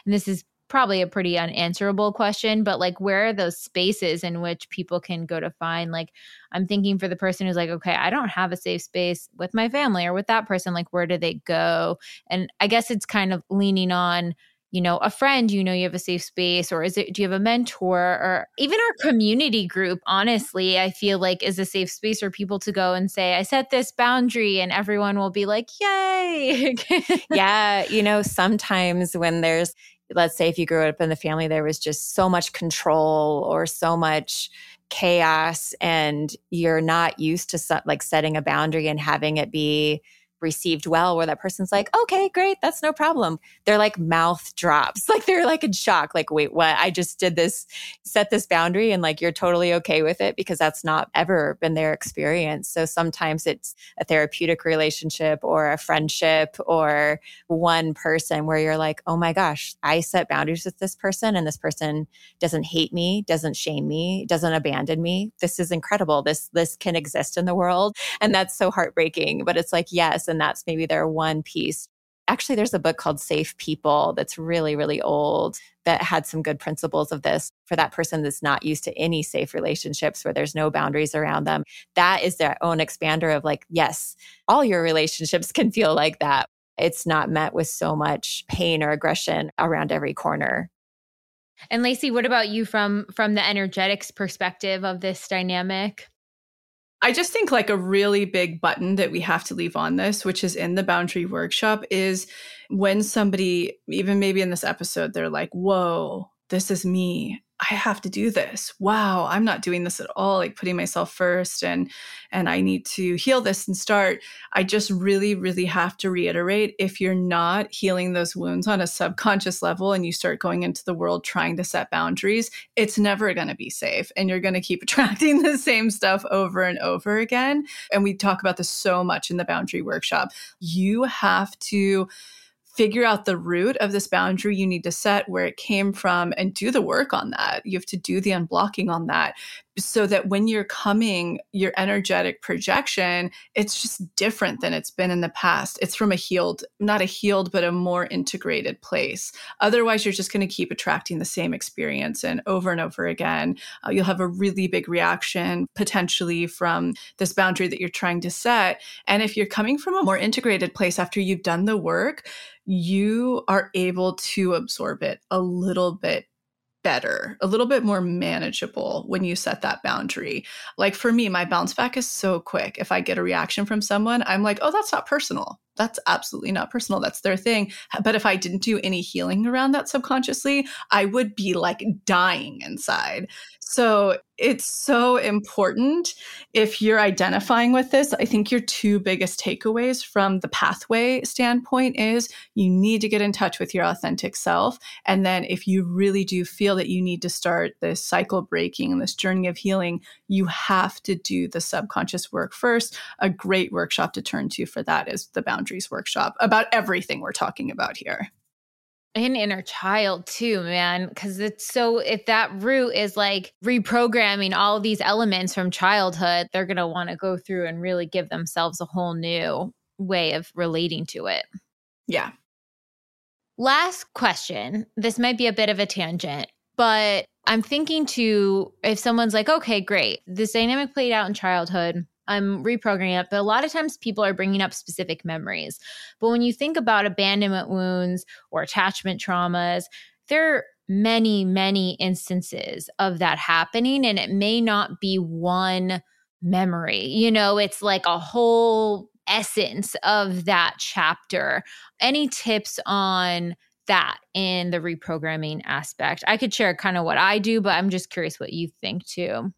And this is probably a pretty unanswerable question, but like, where are those spaces in which people can go to find, like, I'm thinking for the person who's like, okay, I don't have a safe space with my family or with that person, like, where do they go? And I guess it's kind of leaning on, you know, a friend, you know, you have a safe space, or is it, do you have a mentor, or even our community group, honestly, I feel like is a safe space for people to go and say, I set this boundary, and everyone will be like, yay. Yeah. You know, sometimes when there's, let's say if you grew up in the family, there was just so much control or so much chaos, and you're not used to like setting a boundary and having it be received well, where that person's like, okay, great, that's no problem. They're like mouth drops. Like they're like in shock. Like, wait, what? I just did this, set this boundary, and like, you're totally okay with it, because that's not ever been their experience. So sometimes it's a therapeutic relationship or a friendship or one person where you're like, oh my gosh, I set boundaries with this person, and this person doesn't hate me, doesn't shame me, doesn't abandon me. This is incredible. This can exist in the world. And that's so heartbreaking, but it's like, yes. And that's maybe their one piece. Actually, there's a book called Safe People that's really, really old that had some good principles of this for that person that's not used to any safe relationships where there's no boundaries around them. That is their own expander of like, yes, all your relationships can feel like that. It's not met with so much pain or aggression around every corner. And Lacey, what about you from the energetics perspective of this dynamic? I just think like a really big button that we have to leave on this, which is in the boundary workshop, is when somebody, even maybe in this episode, they're like, whoa, this is me. I have to do this. Wow, I'm not doing this at all, like putting myself first and I need to heal this and start. I just really, really have to reiterate, if you're not healing those wounds on a subconscious level and you start going into the world trying to set boundaries, it's never going to be safe. And you're going to keep attracting the same stuff over and over again. And we talk about this so much in the boundary workshop. You have to figure out the root of this boundary you need to set, where it came from, and do the work on that. You have to do the unblocking on that, so that when you're coming, your energetic projection, it's just different than it's been in the past. It's from not a healed, but a more integrated place. Otherwise, you're just going to keep attracting the same experience and over again. You'll have a really big reaction potentially from this boundary that you're trying to set. And if you're coming from a more integrated place after you've done the work, you are able to absorb it a little bit better, a little bit more manageable when you set that boundary. Like for me, my bounce back is so quick. If I get a reaction from someone, I'm like, oh, that's not personal. That's absolutely not personal. That's their thing. But if I didn't do any healing around that subconsciously, I would be like dying inside. So it's so important if you're identifying with this. I think your two biggest takeaways from the pathway standpoint is you need to get in touch with your authentic self. And then if you really do feel that you need to start this cycle breaking, this journey of healing, you have to do the subconscious work first. A great workshop to turn to for that is the boundaries workshop, about everything we're talking about here. And inner child too, man, because it's so, if that root is like reprogramming all these elements from childhood, they're going to want to go through and really give themselves a whole new way of relating to it. Yeah. Last question. This might be a bit of a tangent, but I'm thinking too, if someone's like, okay, great, this dynamic played out in childhood, reprogramming it, but a lot of times people are bringing up specific memories. But when you think about abandonment wounds or attachment traumas, there are many, many instances of that happening, and it may not be one memory. You know, it's like a whole essence of that chapter. Any tips on that in the reprogramming aspect? I could share kind of what I do, but I'm just curious what you think too.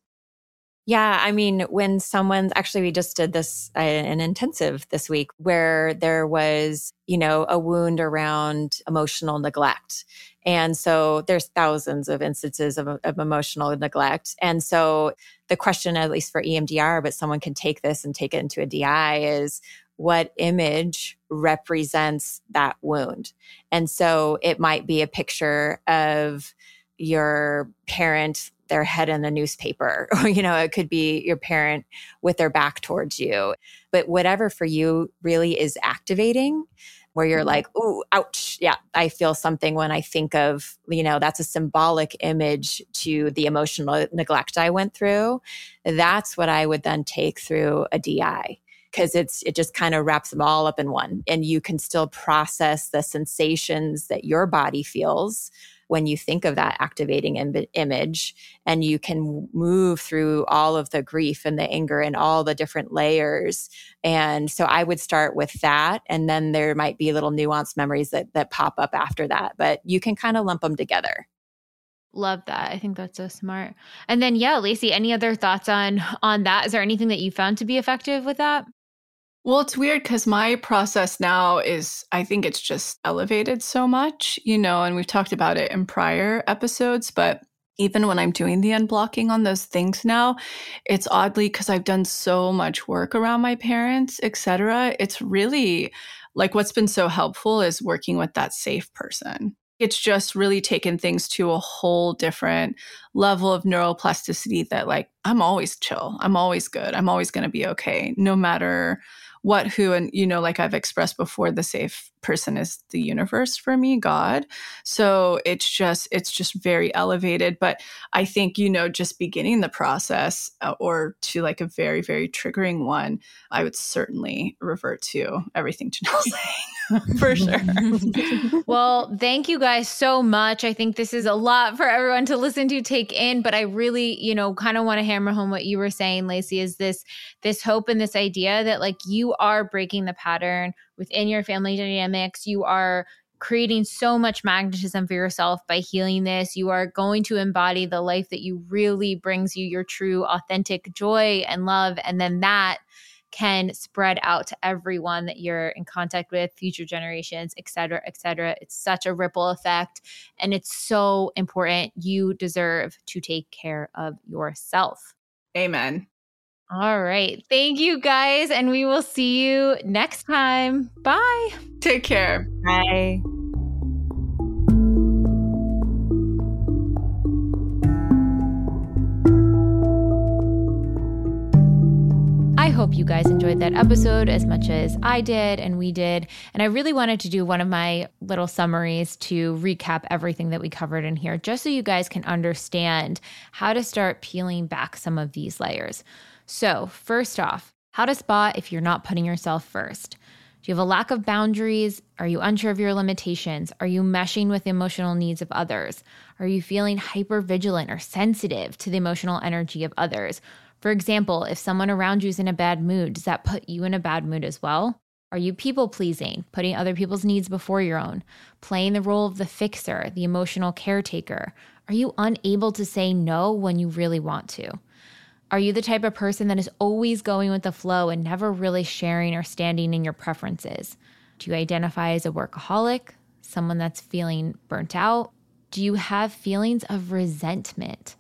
Yeah. I mean, when someone's actually, we just did this, an intensive this week where there was, you know, a wound around emotional neglect. And so there's thousands of instances of emotional neglect. And so the question, at least for EMDR, but someone can take this and take it into a DI, is what image represents that wound? And so it might be a picture of your parent, their head in the newspaper, or, you know, it could be your parent with their back towards you. But whatever for you really is activating, where you're like, ooh, ouch. Yeah, I feel something when I think of, you know, that's a symbolic image to the emotional neglect I went through. That's what I would then take through a DI, because it just kind of wraps them all up in one. And you can still process the sensations that your body feels when you think of that activating image, and you can move through all of the grief and the anger and all the different layers. And so I would start with that. And then there might be little nuanced memories that pop up after that, but you can kind of lump them together. Love that. I think that's so smart. And then, yeah, Lacey, any other thoughts on that? Is there anything that you found to be effective with that? Well, it's weird because my process now is, I think it's just elevated so much, you know, and we've talked about it in prior episodes, but even when I'm doing the unblocking on those things now, it's oddly because I've done so much work around my parents, et cetera. It's really like what's been so helpful is working with that safe person. It's just really taken things to a whole different level of neuroplasticity that like, I'm always chill. I'm always good. I'm always going to be okay, no matter what, who, and, you know, like I've expressed before, the safe person is the universe for me, God. So it's just very elevated. But I think, you know, just beginning the process or to like a very, very triggering one, I would certainly revert to everything Janelle's saying for sure. Well, thank you guys so much. I think this is a lot for everyone to listen to, take in, but I really, you know, kind of want to hammer home what you were saying, Lacey, is this hope and this idea that like you are breaking the pattern within your family dynamics. You are creating so much magnetism for yourself by healing this. You are going to embody the life that you really brings you your true, authentic joy and love. And then that can spread out to everyone that you're in contact with, future generations, et cetera, et cetera. It's such a ripple effect, and it's so important. You deserve to take care of yourself. Amen. All right. Thank you guys. And we will see you next time. Bye. Take care. Bye. I hope you guys enjoyed that episode as much as I did and we did. And I really wanted to do one of my little summaries to recap everything that we covered in here, just so you guys can understand how to start peeling back some of these layers. So first off, how to spot if you're not putting yourself first. Do you have a lack of boundaries? Are you unsure of your limitations? Are you meshing with the emotional needs of others? Are you feeling hypervigilant or sensitive to the emotional energy of others? For example, if someone around you is in a bad mood, does that put you in a bad mood as well? Are you people-pleasing, putting other people's needs before your own, playing the role of the fixer, the emotional caretaker? Are you unable to say no when you really want to? Are you the type of person that is always going with the flow and never really sharing or standing in your preferences? Do you identify as a workaholic, someone that's feeling burnt out? Do you have feelings of resentment?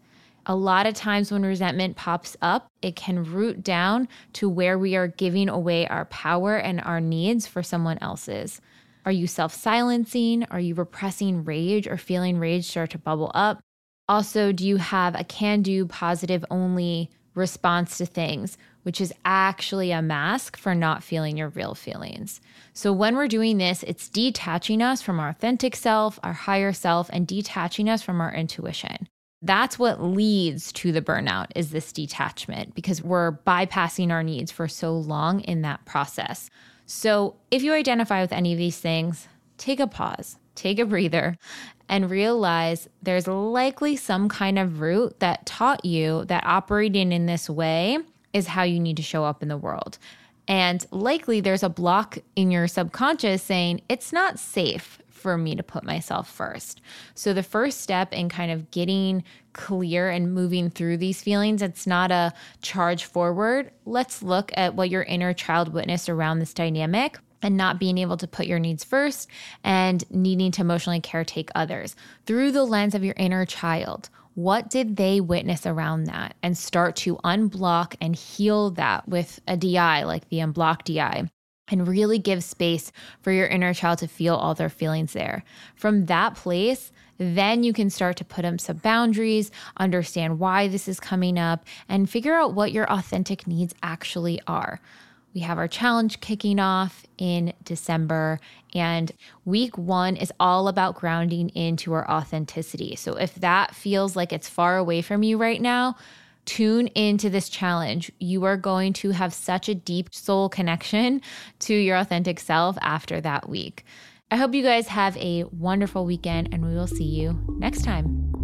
A lot of times when resentment pops up, it can root down to where we are giving away our power and our needs for someone else's. Are you self-silencing? Are you repressing rage or feeling rage start to bubble up? Also, do you have a can-do, positive-only response to things, which is actually a mask for not feeling your real feelings? So when we're doing this, it's detaching us from our authentic self, our higher self, and detaching us from our intuition. That's what leads to the burnout, is this detachment, because we're bypassing our needs for so long in that process. So if you identify with any of these things, take a pause, take a breather, and realize there's likely some kind of root that taught you that operating in this way is how you need to show up in the world. And likely there's a block in your subconscious saying, it's not safe for me to put myself first. So the first step in kind of getting clear and moving through these feelings, it's not a charge forward. Let's look at what your inner child witnessed around this dynamic and not being able to put your needs first and needing to emotionally caretake others through the lens of your inner child. What did they witness around that? And start to unblock and heal that with a DI, like the Unblock DI, and really give space for your inner child to feel all their feelings there. From that place, then you can start to put in some boundaries, understand why this is coming up, and figure out what your authentic needs actually are. We have our challenge kicking off in December, and week 1 is all about grounding into our authenticity. So if that feels like it's far away from you right now, tune into this challenge. You are going to have such a deep soul connection to your authentic self after that week. I hope you guys have a wonderful weekend, and we will see you next time.